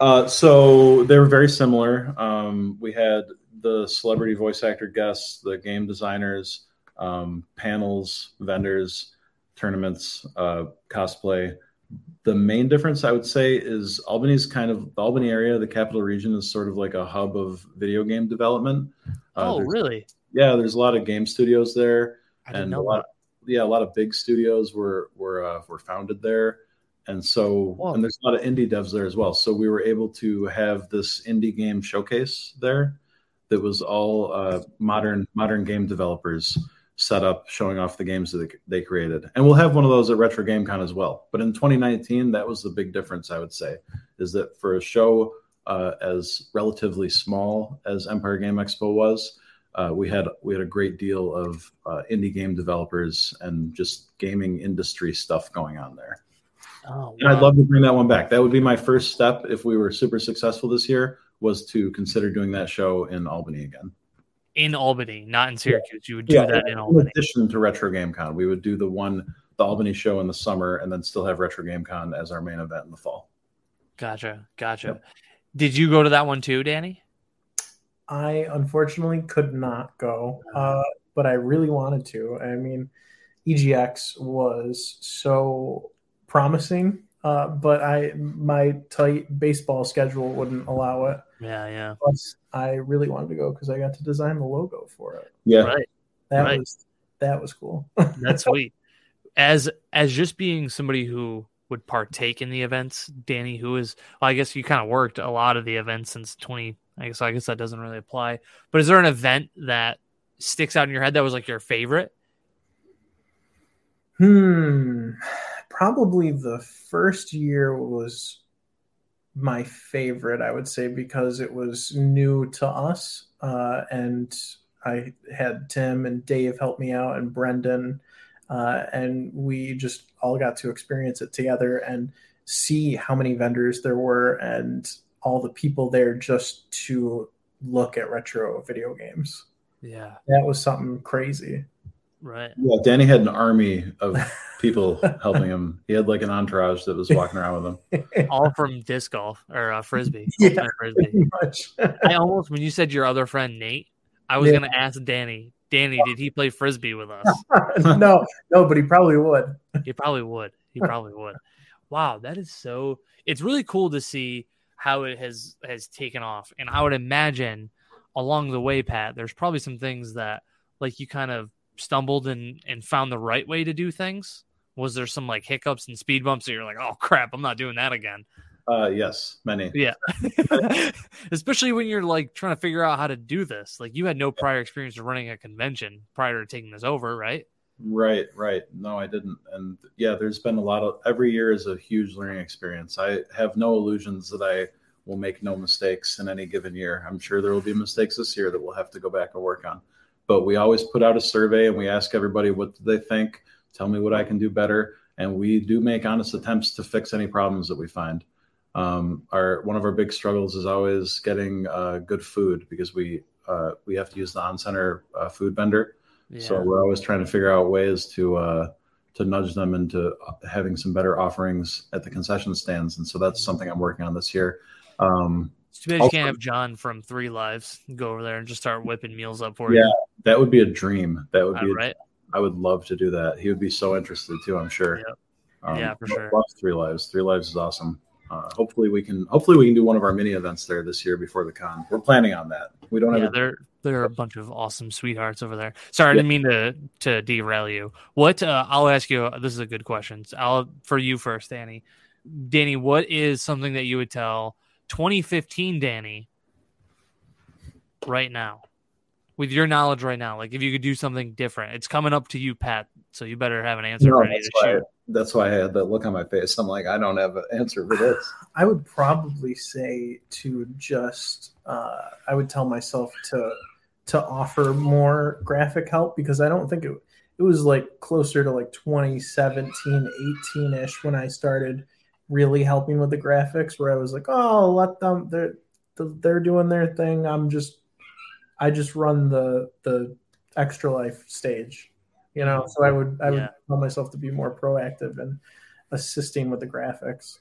Uh, so they were very similar. Um, we had the celebrity voice actor guests, the game designers, um, panels, vendors, tournaments, uh, cosplay. The main difference, I would say, is Albany's kind of the Albany area, the capital region, is sort of like a hub of video game development. Uh, oh, really? Yeah, there's a lot of game studios there, I didn't and know a lot, that. yeah, a lot of big studios were were uh, were founded there, and so Whoa. and there's a lot of indie devs there as well. So we were able to have this indie game showcase there that was all uh, modern modern game developers set up, showing off the games that they created. And we'll have one of those at Retro Game Con as well. But in twenty nineteen, that was the big difference, I would say, is that for a show uh, as relatively small as Empire Game Expo was, uh, we had we had a great deal of uh, indie game developers and just gaming industry stuff going on there. Oh, wow. And I'd love to bring that one back. That would be my first step if we were super successful this year, was to consider doing that show in Albany again. In Albany, not in Syracuse. You would do yeah, that in Albany. In addition to Retro Game Con, we would do the one, the Albany show in the summer, and then still have Retro Game Con as our main event in the fall. Gotcha, gotcha. Yep. Did you go to that one too, Danny? I unfortunately could not go, uh, but I really wanted to. I mean, E G X was so promising. Uh, but I my tight baseball schedule wouldn't allow it. Yeah, yeah. Plus, I really wanted to go because I got to design the logo for it. Yeah, right. That right. was that was cool. That's sweet. As as just being somebody who would partake in the events, Danny, who is, well, I guess you kind of worked a lot of the events since twenty. I guess I guess that doesn't really apply. But is there an event that sticks out in your head that was like your favorite? Hmm. Probably the first year was my favorite, I would say, because it was new to us. Uh, and I had Tim and Dave help me out and Brendan. Uh, and we just all got to experience it together and see how many vendors there were and all the people there just to look at retro video games. Yeah. That was something crazy. Right. Yeah, Danny had an army of people helping him. He had like an entourage that was walking around with him. All from disc golf or uh, frisbee. Yeah, frisbee. Pretty much. I almost, when you said your other friend Nate, I was yeah. going to ask Danny. Danny, did he play frisbee with us? no, no, but he probably would. He probably would. He probably would. Wow, that is so. It's really cool to see how it has has taken off, and I would imagine along the way, Pat, there's probably some things that like you kind of stumbled and and found the right way to do things. Was there some like hiccups and speed bumps that you're like, oh crap, I'm not doing that again? Uh yes, many. Yeah. Especially when you're like trying to figure out how to do this, like you had no prior experience of running a convention prior to taking this over, right? Right, right. No, I didn't. And yeah, there's been a lot of, every year is a huge learning experience. I have no illusions that I will make no mistakes in any given year. I'm sure there will be mistakes this year that we'll have to go back and work on. But we always put out a survey and we ask everybody, what do they think? Tell me what I can do better. And we do make honest attempts to fix any problems that we find. Um, our one of our big struggles is always getting uh, good food because we uh, we have to use the on-center uh, food vendor. Yeah. So we're always trying to figure out ways to uh, to nudge them into having some better offerings at the concession stands. And so that's something I'm working on this year. Um, It's too bad you can't have John from Three Lives go over there and just start whipping meals up for you. Yeah, that would be a dream. That would be. Right. I would love to do that. He would be so interested too, I'm sure. Yep. Um, yeah, for sure. I love Three Lives. Three Lives is awesome. Uh, hopefully we can. Hopefully we can do one of our mini events there this year before the con. We're planning on that. We don't. Yeah, have there. There are a bunch of awesome sweethearts over there. Sorry, I didn't mean to to derail you. What uh, I'll ask you. This is a good question. So I'll for you first, Danny. Danny, what is something that you would tell twenty fifteen Danny right now with your knowledge right now, like if you could do something different? It's coming up to you, Pat, so you better have an answer no, ready to why, shoot. That's why I had that look on my face. I'm like, I don't have an answer for this. I would probably say to just uh I would tell myself to to offer more graphic help, because I don't think it it was like closer to like twenty seventeen, eighteen ish when I started really helping with the graphics, where I was like, oh, let them, they're they're doing their thing. I'm just, I just run the the Extra Life stage, you know. So I would I yeah. would tell myself to be more proactive and assisting with the graphics.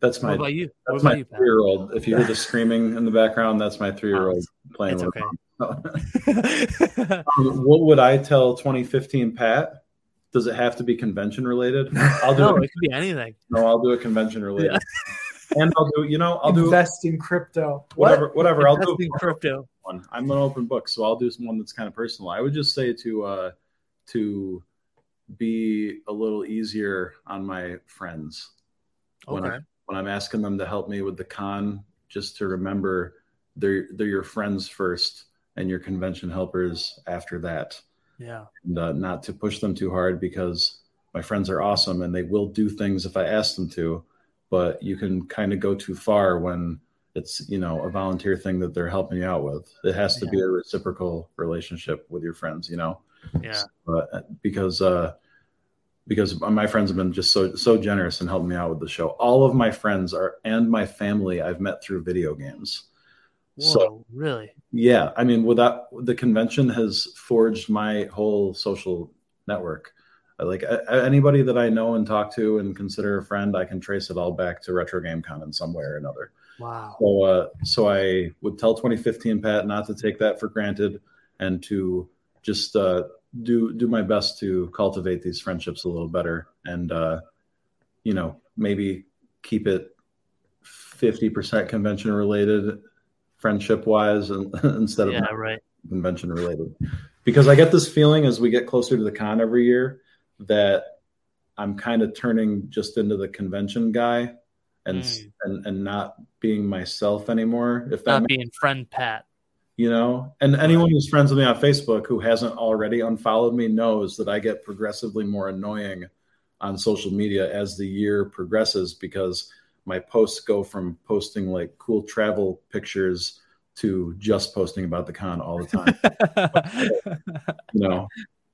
That's my. What about you? That's my three-year-old. If you hear the screaming in the background, that's my three-year-old playing with okay. um, What would I tell twenty fifteen Pat? Does it have to be convention related? I'll do no, it. It could be anything. No, I'll do a convention related. Yeah. And I'll do, you know, I'll invest do invest in crypto. Whatever, what? whatever. Invest I'll do in crypto. One. I'm an open book, so I'll do one that's kind of personal. I would just say to uh, to be a little easier on my friends okay. when I, when I'm asking them to help me with the con. Just to remember, they're they're your friends first, and your convention helpers after that. Yeah, and, uh, not to push them too hard, because my friends are awesome and they will do things if I ask them to, but you can kind of go too far when it's, you know, a volunteer thing that they're helping you out with. It has to yeah. be a reciprocal relationship with your friends, you know? Yeah. So, uh, because, uh, because my friends have been just so, so generous in helping me out with the show. All of my friends are, and my family I've met through video games. Whoa, so really, yeah. I mean, without the convention has forged my whole social network. Like I, anybody that I know and talk to and consider a friend, I can trace it all back to Retro Game Con in some way or another. Wow. So, uh, so I would tell twenty fifteen Pat not to take that for granted and to just uh, do do my best to cultivate these friendships a little better and uh, you know, maybe keep it fifty percent convention related, friendship wise, and instead of yeah, right. convention related. Because I get this feeling as we get closer to the con every year that I'm kind of turning just into the convention guy and mm. and, and not being myself anymore. If that not being sense. Friend Pat. You know, and anyone who's friends with me on Facebook who hasn't already unfollowed me knows that I get progressively more annoying on social media as the year progresses, because my posts go from posting like cool travel pictures to just posting about the con all the time. You know,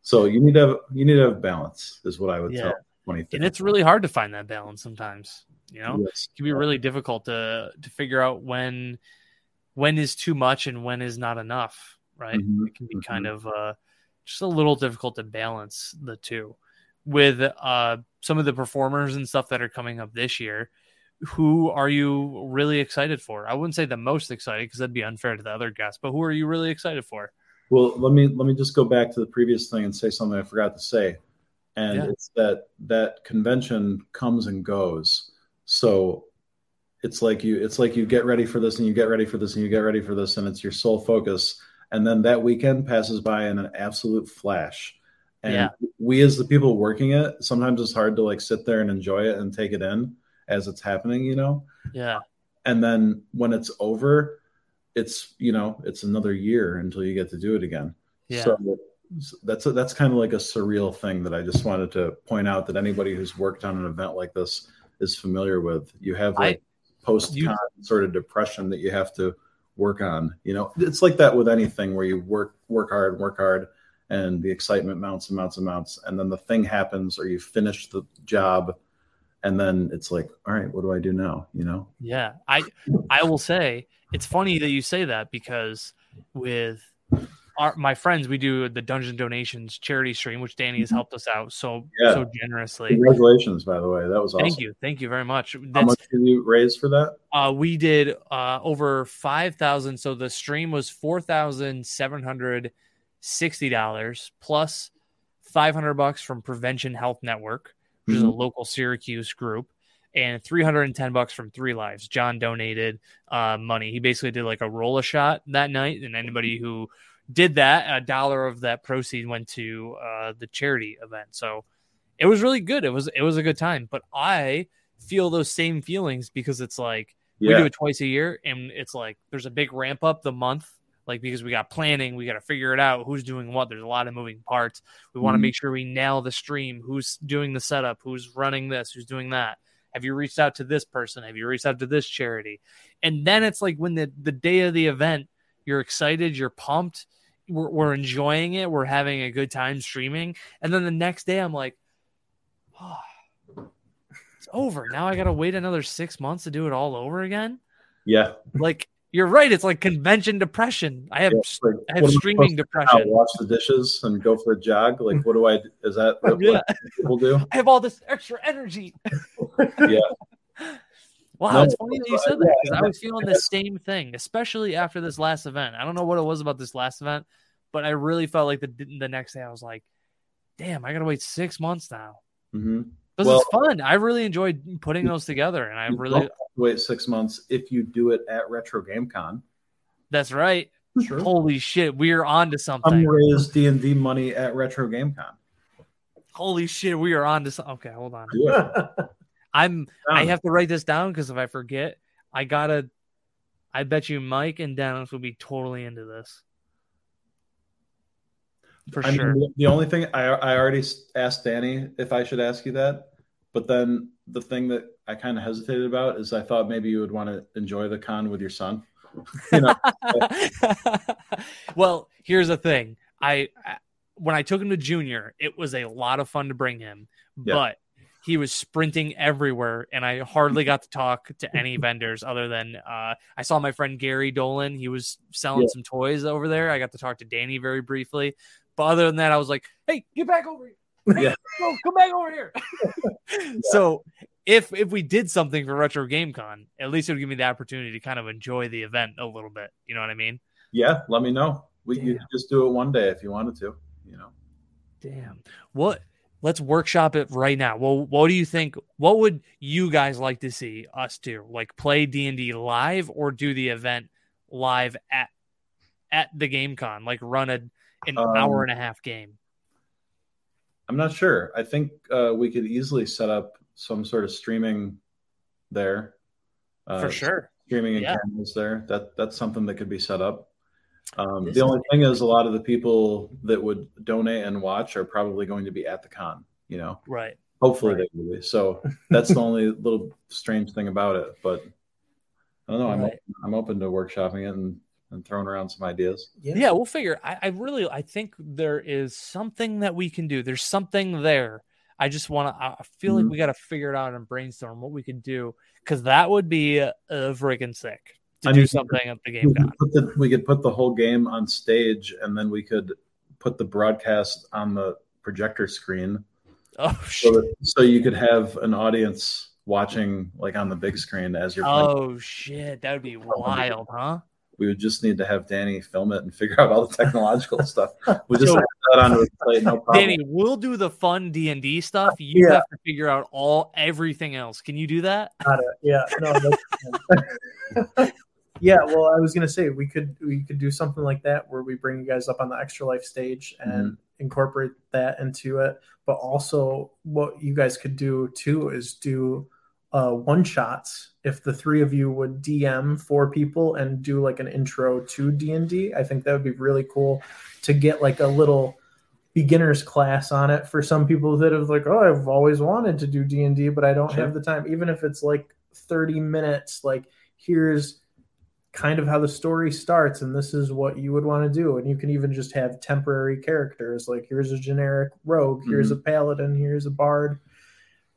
so you need to have, you need to have balance is what I would yeah. tell twenty-three. And it's really hard to find that balance sometimes, you know, yes. it can be really difficult to to figure out when, when is too much and when is not enough, right? Mm-hmm. It can be mm-hmm. kind of uh, just a little difficult to balance the two. With uh, some of the performers and stuff that are coming up this year, who are you really excited for? I wouldn't say the most excited, because that'd be unfair to the other guests, but who are you really excited for? Well, let me let me just go back to the previous thing and say something I forgot to say. And yeah. it's that that convention comes and goes. So It's like you it's like you get ready for this and you get ready for this and you get ready for this, and it's your sole focus. And then that weekend passes by in an absolute flash. And yeah. we as the people working it, sometimes it's hard to like sit there and enjoy it and take it in as it's happening, you know? Yeah. And then when it's over, it's, you know, it's another year until you get to do it again. Yeah. So that's a, that's kind of like a surreal thing that I just wanted to point out that anybody who's worked on an event like this is familiar with. You have like I- post-con sort of depression that you have to work on. You know, it's like that with anything where you work, work hard, work hard, and the excitement mounts and mounts and mounts. And then the thing happens, or you finish the job, and then it's like, all right, what do I do now? You know? Yeah. I, I will say it's funny that you say that, because with our, my friends, we do the Dungeon Donations charity stream, which Danny has helped us out so yeah. so generously. Congratulations, by the way. That was awesome. Thank you. Thank you very much. That's, how much did you raise for that? Uh, we did uh, over five thousand dollars. So the stream was four thousand seven hundred sixty dollars plus five hundred bucks from Prevention Health Network, which mm-hmm. is a local Syracuse group, and three hundred ten bucks from Three Lives. John donated uh, money. He basically did like a roll a shot that night, and anybody who did that, a dollar of that proceed went to uh, the charity event. So it was really good. It was it was a good time. But I feel those same feelings, because it's like yeah. we do it twice a year, and it's like there's a big ramp up the month, like because we got planning, we got to figure it out, who's doing what. There's a lot of moving parts. We mm-hmm. want to make sure we nail the stream, who's doing the setup, who's running this, who's doing that. Have you reached out to this person? Have you reached out to this charity? And then it's like when the, the day of the event, you're excited, you're pumped, we're, we're enjoying it, we're having a good time streaming, and then the next day I'm like, oh, it's over now, I gotta wait another six months to do it all over again. Yeah, like you're right, it's like convention depression. I have yeah, like, I have streaming depression. Wash the dishes and go for a jog, like what do I do? Is that what, yeah. what people do? I have all this extra energy. Yeah. Wow, no, it's funny that you said that, because I was feeling the same thing, especially after this last event. I don't know what it was about this last event, but I really felt like the the next day I was like, damn, I got to wait six months now. Mm-hmm. This well, is fun. I really enjoyed putting those together, and I really wait six months if you do it at Retro Game Con. That's right. Sure. Holy shit, we are on to something. I'm raised D and D money at Retro Game Con. Holy shit, we are on to something. Okay, hold on. Yeah. I'm. I have to write this down, because if I forget, I gotta. I bet you Mike and Dennis will be totally into this. For I sure. Mean, the only thing I I already asked Danny if I should ask you that, but then the thing that I kind of hesitated about is I thought maybe you would want to enjoy the con with your son. You know. Well, here's the thing. I, I when I took him to Junior, it was a lot of fun to bring him, yeah. but. He was sprinting everywhere, and I hardly got to talk to any vendors other than uh, I saw my friend Gary Dolan. He was selling yeah. some toys over there. I got to talk to Danny very briefly. But other than that, I was like, hey, get back over here. Yeah. Go, come back over here. Yeah. So if if we did something for Retro Game Con, at least it would give me the opportunity to kind of enjoy the event a little bit. You know what I mean? Yeah, let me know. We yeah. You could just do it one day if you wanted to, you know. Damn. What? let's workshop it right now. Well, what do you think? What would you guys like to see us do? Like play D and D live or do the event live at at the Game Con? Like run a, an um, hour and a half game? I'm not sure. I think uh, we could easily set up some sort of streaming there. Uh, For sure. Streaming and yeah. cameras there. That That's something that could be set up. Um, the only thing is a lot of the people that would donate and watch are probably going to be at the con, you know? Right. Hopefully right. they will be. So that's the only little strange thing about it. But I don't know. Right. I'm open, I'm open to workshopping it and, and throwing around some ideas. Yeah, yeah we'll figure. I, I really, I think there is something that we can do. There's something there. I just want to, I feel mm-hmm. like we got to figure it out and brainstorm what we could do. Cause that would be uh, freaking sick. To I do mean, something at the game. We could, put the, we could put the whole game on stage, and then we could put the broadcast on the projector screen. Oh, shit. So, so you could have an audience watching, like on the big screen as you're playing. Oh shit, that would be wild, huh? We would just need to have Danny film it and figure out all the technological stuff. We just have that onto his plate, no problem. Danny, we'll do the fun D and D stuff. You yeah. have to figure out all everything else. Can you do that? Got it. Yeah. No. no. Yeah, well, I was gonna say we could we could do something like that where we bring you guys up on the Extra Life stage and mm. incorporate that into it. But also, what you guys could do too is do uh, one shots. If the three of you would D M four people and do like an intro to D and D, I think that would be really cool to get like a little beginner's class on it for some people that have like, oh, I've always wanted to do D and D, but I don't sure. have the time. Even if it's like thirty minutes, like here's kind of how the story starts and this is what you would want to do. And you can even just have temporary characters like here's a generic rogue, here's mm-hmm. a paladin, here's a bard.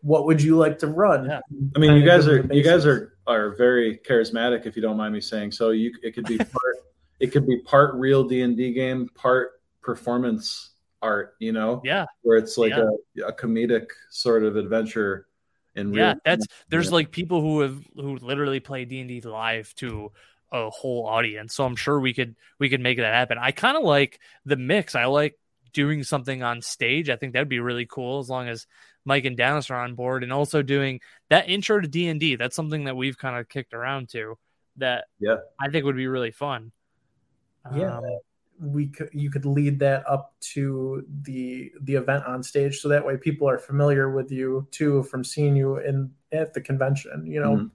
What would you like to run? Yeah. I mean, you guys are you guys are are very charismatic, if you don't mind me saying so. You it could be part it could be part real D and D game, part performance art, you know? Yeah. Where it's like yeah. a, a comedic sort of adventure. In yeah, real that's game. There's like people who have who literally play D and D live to a whole audience, so I'm sure we could we could make that happen. I kind of like the mix. I like doing something on stage. I think that'd be really cool as long as Mike and Dennis are on board, and also doing that intro to D and D. That's something that we've kind of kicked around to that yeah. I think would be really fun. Yeah, um, we could you could lead that up to the the event on stage, so that way people are familiar with you too from seeing you in at the convention. You know. Mm-hmm.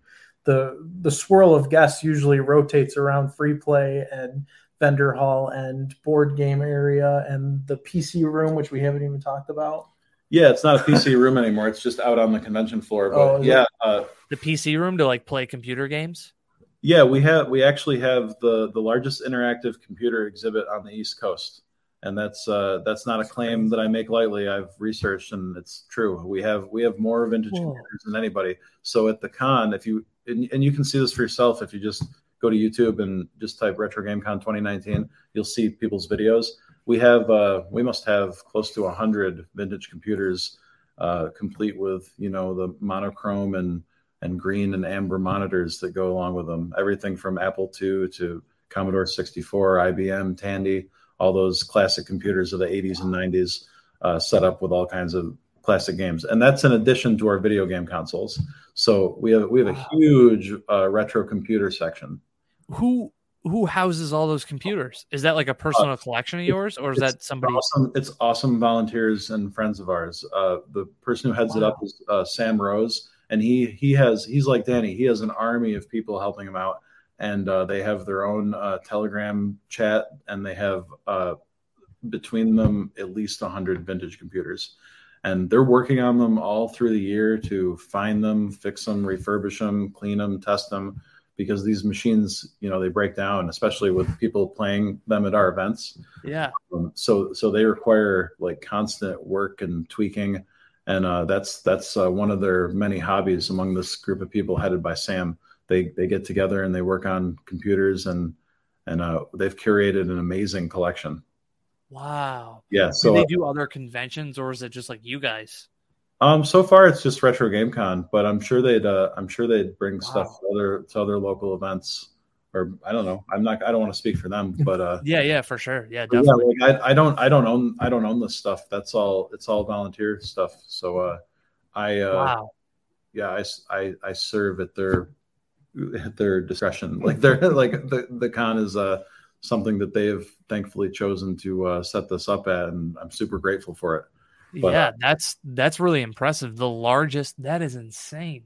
The the swirl of guests usually rotates around free play and vendor hall and board game area and the P C room, which we haven't even talked about. Yeah, it's not a P C room anymore. It's just out on the convention floor. But oh, yeah, uh, the P C room to like play computer games. Yeah, we have we actually have the the largest interactive computer exhibit on the East Coast, and that's uh, that's not a claim that I make lightly. I've researched and it's true. We have we have more vintage Whoa. computers than anybody. So at the con, if you And, and you can see this for yourself if you just go to YouTube and just type Retro Game Con twenty nineteen. You'll see people's videos. We have uh, we must have close to one hundred vintage computers, uh, complete with you know the monochrome and and green and amber monitors that go along with them. Everything from Apple two to Commodore sixty-four, I B M, Tandy, all those classic computers of the eighties and nineties, uh, set up with all kinds of classic games, and that's in addition to our video game consoles. So we have we have a huge uh, retro computer section. Who who houses all those computers? Is that like a personal uh, collection of yours, or is that somebody? Awesome, it's awesome volunteers and friends of ours. Uh, the person who heads wow. it up is uh, Sam Rose, and he he has he's like Danny. He has an army of people helping him out, and uh, they have their own uh, Telegram chat, and they have uh, between them at least one hundred vintage computers. And they're working on them all through the year to find them, fix them, refurbish them, clean them, test them, because these machines, you know, they break down, especially with people playing them at our events. Yeah. Um, so, so they require like constant work and tweaking, and uh, that's that's uh, one of their many hobbies among this group of people headed by Sam. They they get together and they work on computers, and and uh, they've curated an amazing collection. Wow. Yeah. So do they do other conventions, or is it just like you guys? Um, so far it's just Retro Game Con, but I'm sure they'd uh, I'm sure they'd bring wow. stuff to other to other local events or I don't know. I'm not. I don't want to speak for them, but uh, yeah, yeah, for sure, yeah, definitely. Yeah, like I, I don't, I don't own, I don't own this stuff. That's all. It's all volunteer stuff. So uh, I, uh, wow. yeah, I, I, I serve at their, at their discretion. Like they're like the, the con is uh something that they have thankfully chosen to uh, set this up at, and I'm super grateful for it. But, yeah, uh, that's that's really impressive. The largest, that is insane.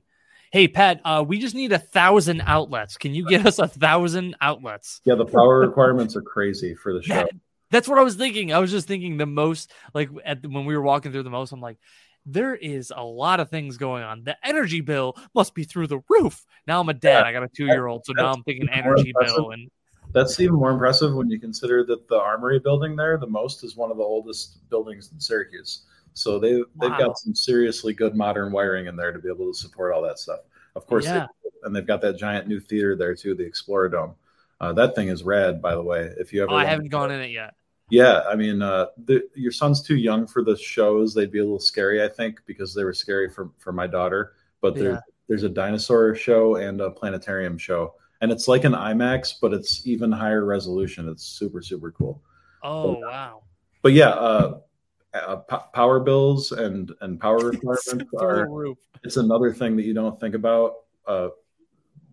Hey, Pat, uh, we just need a thousand outlets. Can you get us a thousand outlets? Yeah, the power requirements are crazy for the show. That, that's what I was thinking. I was just thinking the most, like at, when we were walking through the most, I'm like, there is a lot of things going on. The energy bill must be through the roof. Now I'm a dad. Yeah, I got a two-year-old, so now I'm thinking energy impressive. bill. And that's even more impressive when you consider that the Armory building there, the most, is one of the oldest buildings in Syracuse. So they, they've wow. got some seriously good modern wiring in there to be able to support all that stuff. Of course, yeah. they, and they've got that giant new theater there, too, the Explorer Dome. Uh, that thing is rad, by the way. If you ever, oh, I haven't gone in it yet. Yeah, I mean, uh, the, your son's too young for the shows. They'd be a little scary, I think, because they were scary for, for my daughter. But yeah. there's, there's a dinosaur show and a planetarium show. And it's like an IMAX, but it's even higher resolution. It's super, super cool. Oh, but, wow. But yeah, uh, Uh, p- power bills and and power requirements are it's another thing that you don't think about. Uh,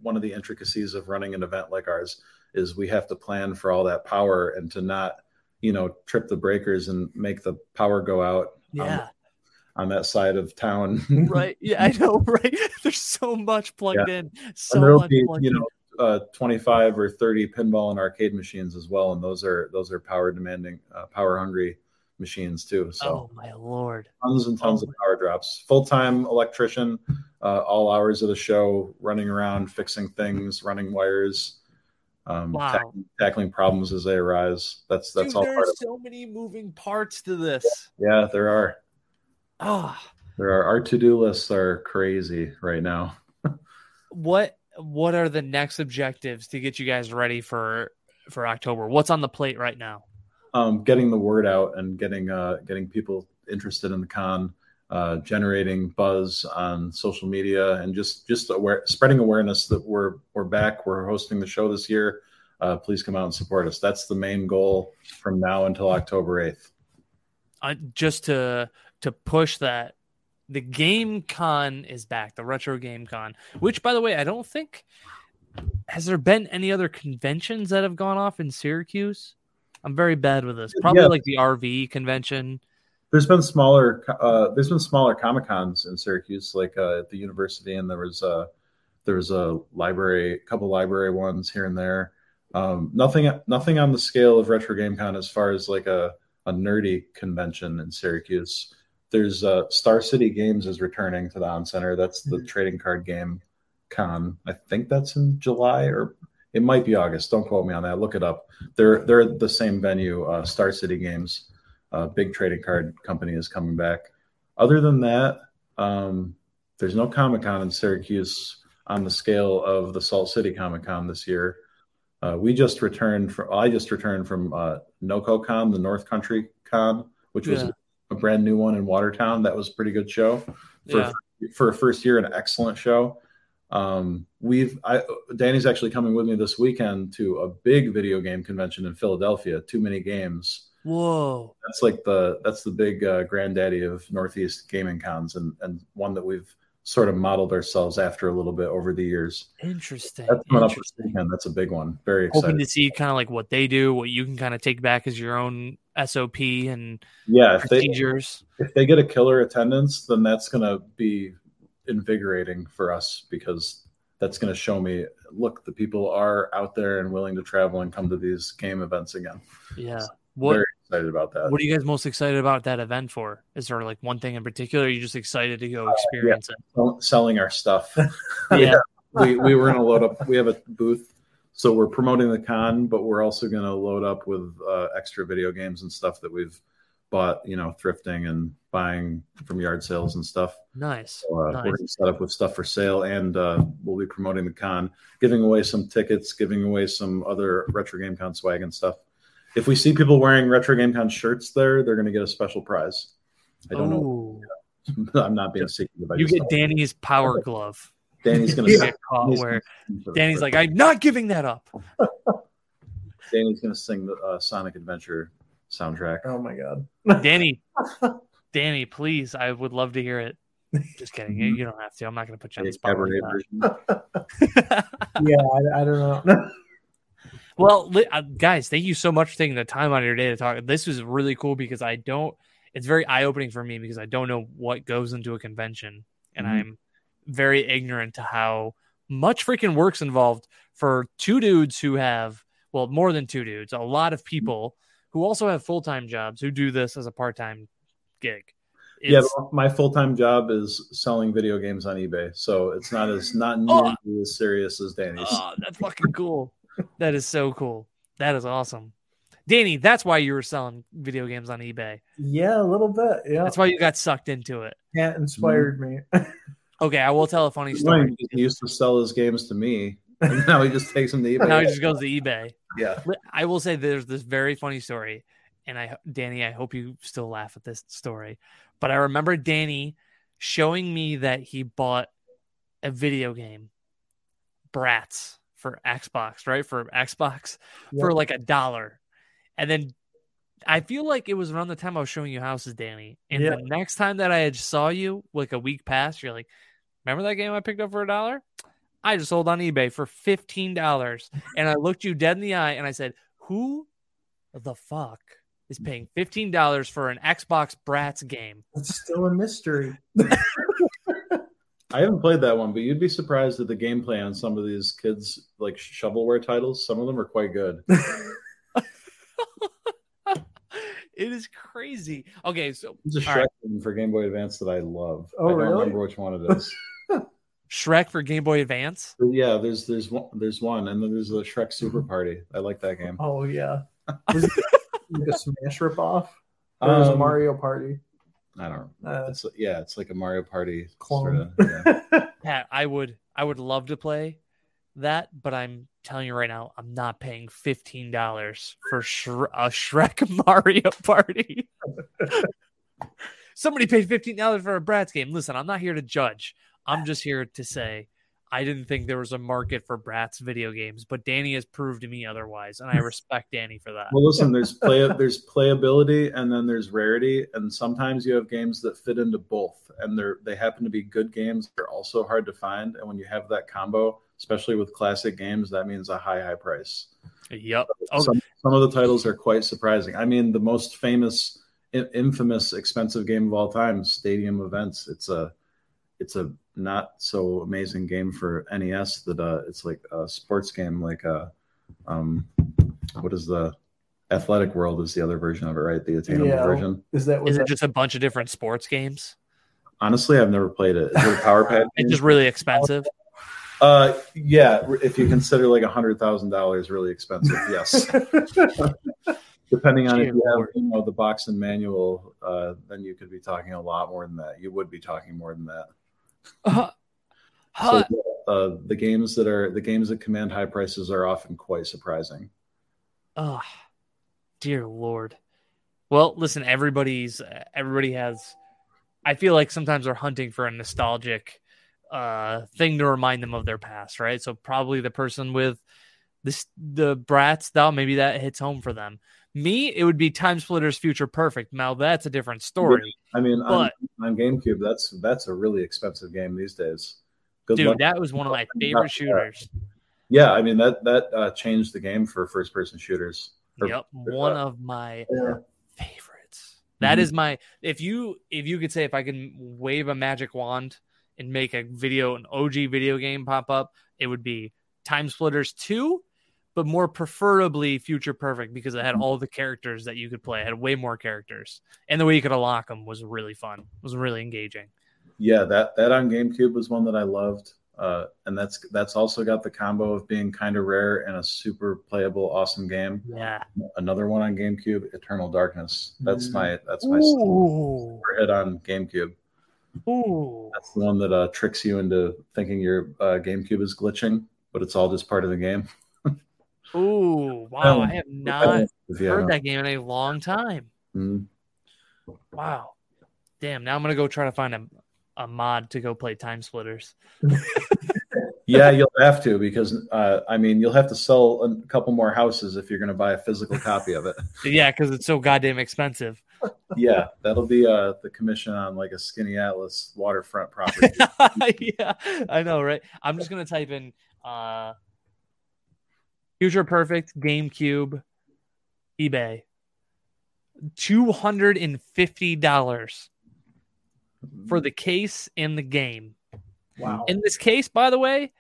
one of the intricacies of running an event like ours is we have to plan for all that power and to not, you know, trip the breakers and make the power go out yeah. um, on that side of town. Right. Yeah, I know. Right. There's so much plugged yeah. in. So and there'll much be, plugged you know, uh, twenty-five or thirty pinball and arcade machines as well, and those are those are power demanding, uh, power hungry machines too. So, oh my lord, tons and tons oh, of power drops. Full-time electrician, uh, all hours of the show, running around, fixing things, running wires, um, wow. tackling, tackling problems as they arise. That's that's Dude, all. There part are of so it. many moving parts to this. Yeah, yeah there are. Ah, oh. there are. Our to-do lists are crazy right now. what What are the next objectives to get you guys ready for for October? What's on the plate right now? Um, getting the word out and getting uh, getting people interested in the con, uh, generating buzz on social media, and just just aware, spreading awareness that we're we're back. We're hosting the show this year. Uh, please come out and support us. That's the main goal from now until October eighth. Uh, just to to push that, the Game Con is back, the Retro Game Con, which, by the way, I don't think has there been any other conventions that have gone off in Syracuse. I'm very bad with this. Probably yeah. like the R V convention. There's been smaller. Uh, there's been smaller Comic Cons in Syracuse, like uh, at the university, and there was a there was a library, a couple library ones here and there. Um, nothing, nothing on the scale of Retro Game Con as far as like a, a nerdy convention in Syracuse. There's uh, Star City Games is returning to the On Center. That's the mm-hmm. trading card game con. I think that's in July or. It might be August. Don't quote me on that. Look it up. They're they're the same venue. Uh, Star City Games, uh, big trading card company, is coming back. Other than that, um, there's no Comic Con in Syracuse on the scale of the Salt City Comic Con this year. Uh, we just returned from. I just returned from uh, NoCoCon, the North Country Con, which was yeah. a brand new one in Watertown. That was a pretty good show for yeah. for a first year. An excellent show. Um, we've, I, Danny's actually coming with me this weekend to a big video game convention in Philadelphia, Too Many Games. Whoa. That's like the, that's the big, uh, granddaddy of Northeast gaming cons and, and one that we've sort of modeled ourselves after a little bit over the years. Interesting. That's coming Interesting. up this weekend. That's a big one. Very exciting. Hoping to see kind of like what they do, what you can kind of take back as your own S O P and yeah, procedures. If they, if they get a killer attendance, then that's going to be invigorating for us, because that's going to show me, look, the people are out there and willing to travel and come to these game events again. Yeah. So what, very excited about that. What are you guys most excited about that event for? Is there like one thing in particular? Are you just excited to go experience uh, yeah. it? Selling our stuff. yeah. yeah. We, we were going to load up. We have a booth. So we're promoting the con, but we're also going to load up with uh, extra video games and stuff that we've bought, you know, thrifting and buying from yard sales and stuff. Nice. So, uh, nice. We're going to set up with stuff for sale, and uh, we'll be promoting the con, giving away some tickets, giving away some other Retro Game Con swag and stuff. If we see people wearing Retro Game Con shirts there, they're going to get a special prize. I don't oh. know. I'm not being secretive. You get Danny's power glove. Danny's going to get caught where Danny's like, I'm not giving that up. Danny's going to sing the uh, Sonic Adventure soundtrack. Oh, my God. Danny, Danny, please. I would love to hear it. Just kidding. You, you don't have to. I'm not going to put you on the spot. Like yeah, I, I don't know. Well, li- uh, guys, thank you so much for taking the time out of your day to talk. This was really cool because I don't – it's very eye-opening for me because I don't know what goes into a convention, and mm-hmm. I'm very ignorant to how much freaking work's involved for two dudes who have – well, more than two dudes, a lot of people who also have full-time jobs who do this as a part-time gig. It's, yeah, my full-time job is selling video games on eBay, so it's not as not nearly oh, as serious as Danny's. Oh, that's fucking cool. That is so cool. That is awesome. Danny, that's why you were selling video games on eBay. Yeah, a little bit. Yeah, that's why you got sucked into it. Yeah, it inspired mm-hmm. me. Okay, I will tell a funny story. He used to sell his games to me, and now he just takes them to eBay. Now he just goes to eBay. Yeah. I will say there's this very funny story, and I, Danny, I hope you still laugh at this story. But I remember Danny showing me that he bought a video game, Bratz, for Xbox, right? For Xbox, yep. for like a dollar. And then I feel like it was around the time I was showing you houses, Danny. And yep. the next time that I saw you, like a week past, you're like, remember that game I picked up for a dollar? I just sold on eBay for fifteen dollars. And I looked you dead in the eye and I said, who the fuck is paying fifteen dollars for an Xbox Bratz game? It's still a mystery. I haven't played that one, but you'd be surprised at the gameplay on some of these kids' like shovelware titles. Some of them are quite good. It is crazy. Okay, so it's a Shrek right. game for Game Boy Advance that I love. Oh, I don't really? remember which one it is. Shrek for Game Boy Advance? Yeah, there's there's one, there's one, and then there's the Shrek Super Party. I like that game. Oh yeah. Was it like a Smash ripoff? Or um, was a Mario Party? I don't know. Uh, it's, yeah, it's like a Mario Party clone. Sorta, yeah. Pat, I would, I would love to play that, but I'm telling you right now, I'm not paying fifteen dollars for Shre- a Shrek Mario Party. Somebody paid fifteen dollars for a Bratz game. Listen, I'm not here to judge. I'm just here to say I didn't think there was a market for Bratz video games, but Danny has proved to me otherwise, and I respect Danny for that. Well, listen, there's play, there's playability, and then there's rarity, and sometimes you have games that fit into both, and they're they happen to be good games. They're also hard to find, and when you have that combo, especially with classic games, that means a high, high price. Yep. Okay. Some, some of the titles are quite surprising. I mean, the most famous, infamous, expensive game of all time, Stadium Events. It's a It's a not so amazing game for N E S that uh, it's like a sports game, like a, um, what is the Athletic World is the other version of it, right? The attainable yeah. version. Is that is that? It just a bunch of different sports games? Honestly, I've never played it. Is it a power pad? It's just really expensive. Uh, yeah, if you consider like a hundred thousand dollars really expensive, yes. Depending on Gee, if you have you know, the box and manual, uh, then you could be talking a lot more than that. You would be talking more than that. Uh, huh. So, uh, the games that are the games that command high prices are often quite surprising. Oh, dear Lord. Well, listen, everybody's everybody has. I feel like sometimes they're hunting for a nostalgic uh, thing to remind them of their past, right? So probably the person with this the Bratz style, maybe that hits home for them. Me, it would be Time Splitters Future Perfect. Now that's a different story. I mean, but, on, on GameCube, that's that's a really expensive game these days. Good dude, luck. That was one of my favorite shooters. Yeah, I mean that that uh, changed the game for first-person shooters. For, yep, for, one uh, of my yeah. favorites. That mm-hmm. is my. If you if you could say if I can wave a magic wand and make a video an O G video game pop up, it would be Time Splitters two. But more preferably Future Perfect because it had all the characters that you could play. It had way more characters. And the way you could unlock them was really fun. It was really engaging. Yeah, that, that on GameCube was one that I loved. Uh, and that's that's also got the combo of being kind of rare and a super playable, awesome game. Yeah. Another one on GameCube, Eternal Darkness. That's my that's my super hit on GameCube. Ooh. That's the one that uh, tricks you into thinking your uh, GameCube is glitching, but it's all just part of the game. Oh, wow. I have not heard that game in a long time. Mm-hmm. Wow. Damn, now I'm going to go try to find a a mod to go play Time Splitters. Yeah, you'll have to, because uh, I mean, you'll have to sell a couple more houses if you're going to buy a physical copy of it. Yeah, because it's so goddamn expensive. Yeah, that'll be uh, the commission on like a Skinny Atlas waterfront property. Yeah, I know, right? I'm just going to type in uh, Future Perfect GameCube eBay. two hundred fifty dollars for the case and the game. Wow. In this case, by the way,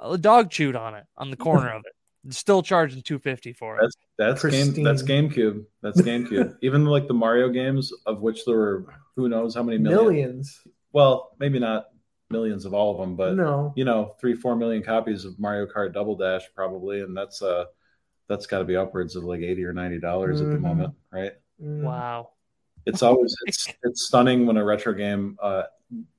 a dog chewed on it on the corner of it. It's still charging two hundred fifty dollars for it. That's that's, game, that's GameCube. That's GameCube. Even like the Mario games, of which there were who knows how many million. Millions. Well, maybe not millions of all of them, but no. You know, three, four million copies of Mario Kart Double Dash probably, and that's uh that's got to be upwards of like eighty or ninety dollars mm. at the moment, right? Mm. Wow. It's always it's it's stunning when a retro game uh,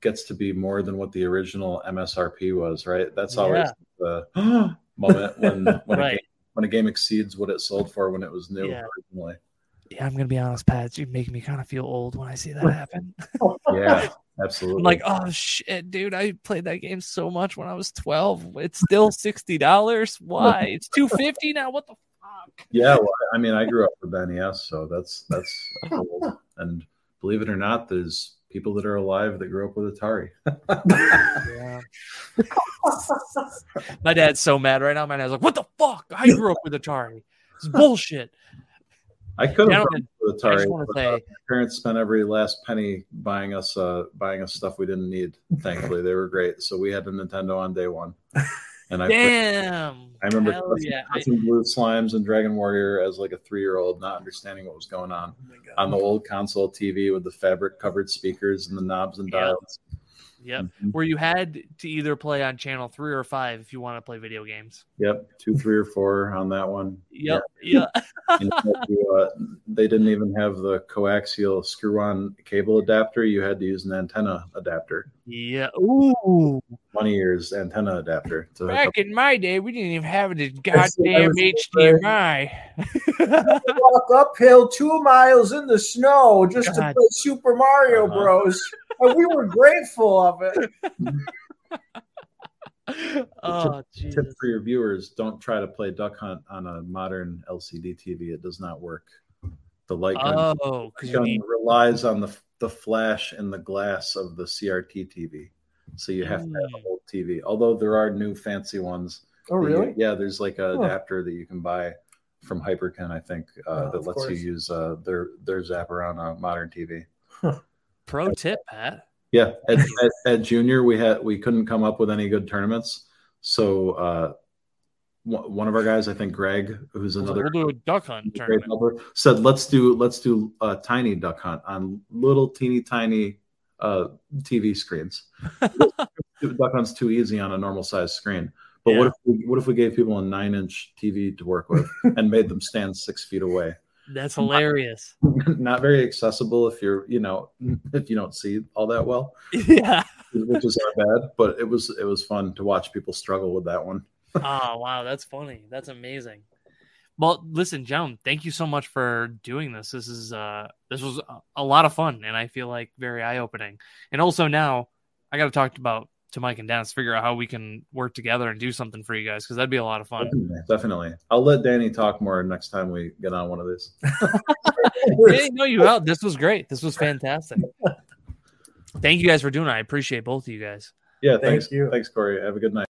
gets to be more than what the original M S R P was, right? That's always yeah. the moment when when, right. a game, when a game exceeds what it sold for when it was new yeah. originally. Yeah, I'm gonna be honest, Pat. You make me kind of feel old when I see that happen. Yeah, absolutely. I'm like, oh shit, dude! I played that game so much when I was twelve. It's still sixty dollars. Why? It's two fifty now. What the fuck? Yeah, well, I mean, I grew up with N E S, so that's that's old. And believe it or not, there's people that are alive that grew up with Atari. Yeah. My dad's so mad right now. My dad's like, "What the fuck? I grew up with Atari. It's bullshit." I could have grown up with Atari. But, say, uh, my parents spent every last penny buying us uh, buying us stuff we didn't need. Thankfully, they were great. So we had a Nintendo on day one. And I damn, I remember watching yeah. Blue Slimes and Dragon Warrior as like a three-year-old, not understanding what was going on oh on the old console T V with the fabric-covered speakers and the knobs and yeah. dials. Yep, mm-hmm. Where you had to either play on channel three or five if you want to play video games. Yep, two, three, or four on that one. Yep, yeah. yeah. You know, you, uh, they didn't even have the coaxial screw-on cable adapter. You had to use an antenna adapter. Yeah. Ooh. twenty years antenna adapter. So back in my day, we didn't even have this goddamn H D M I. Walk uphill two miles in the snow just God. to play Super Mario uh-huh. Bros. And we were grateful of it. Oh, tip, tip for your viewers, don't try to play Duck Hunt on a modern L C D T V. It does not work. The light gun, oh, the gun need- relies on the the flash and the glass of the C R T T V. So you have to have a whole T V. Although there are new fancy ones. Oh, really? You, yeah, there's like an oh. adapter that you can buy from Hyperkin, I think, uh, oh, that lets course. you use uh, their, their zapper on a modern T V. Huh. Pro tip, Pat. Yeah, at, at, at junior we had we couldn't come up with any good tournaments, so uh, w- one of our guys, I think Greg, who's another we'll do a Duck Hunt tournament, helper, said let's do let's do a tiny Duck Hunt on little teeny tiny uh, T V screens. Duck Hunt's too easy on a normal sized screen, but yeah. what if we, what if we gave people a nine inch T V to work with and made them stand six feet away? That's hilarious. Not, not very accessible if you're, you know, if you don't see all that well. Yeah. Which is not bad, but it was it was fun to watch people struggle with that one. Oh, wow, that's funny. That's amazing. Well, listen, Joan, thank you so much for doing this. This is uh this was a lot of fun, and I feel like very eye-opening. And also now I got to talk about to Mike and Dennis, figure out how we can work together and do something for you guys, because that'd be a lot of fun. Definitely, definitely. I'll let Danny talk more next time we get on one of these. Danny, no, you out. This was great. This was fantastic. Thank you guys for doing it. I appreciate both of you guys. Yeah, thanks. Thank you. Thanks, Corey. Have a good night.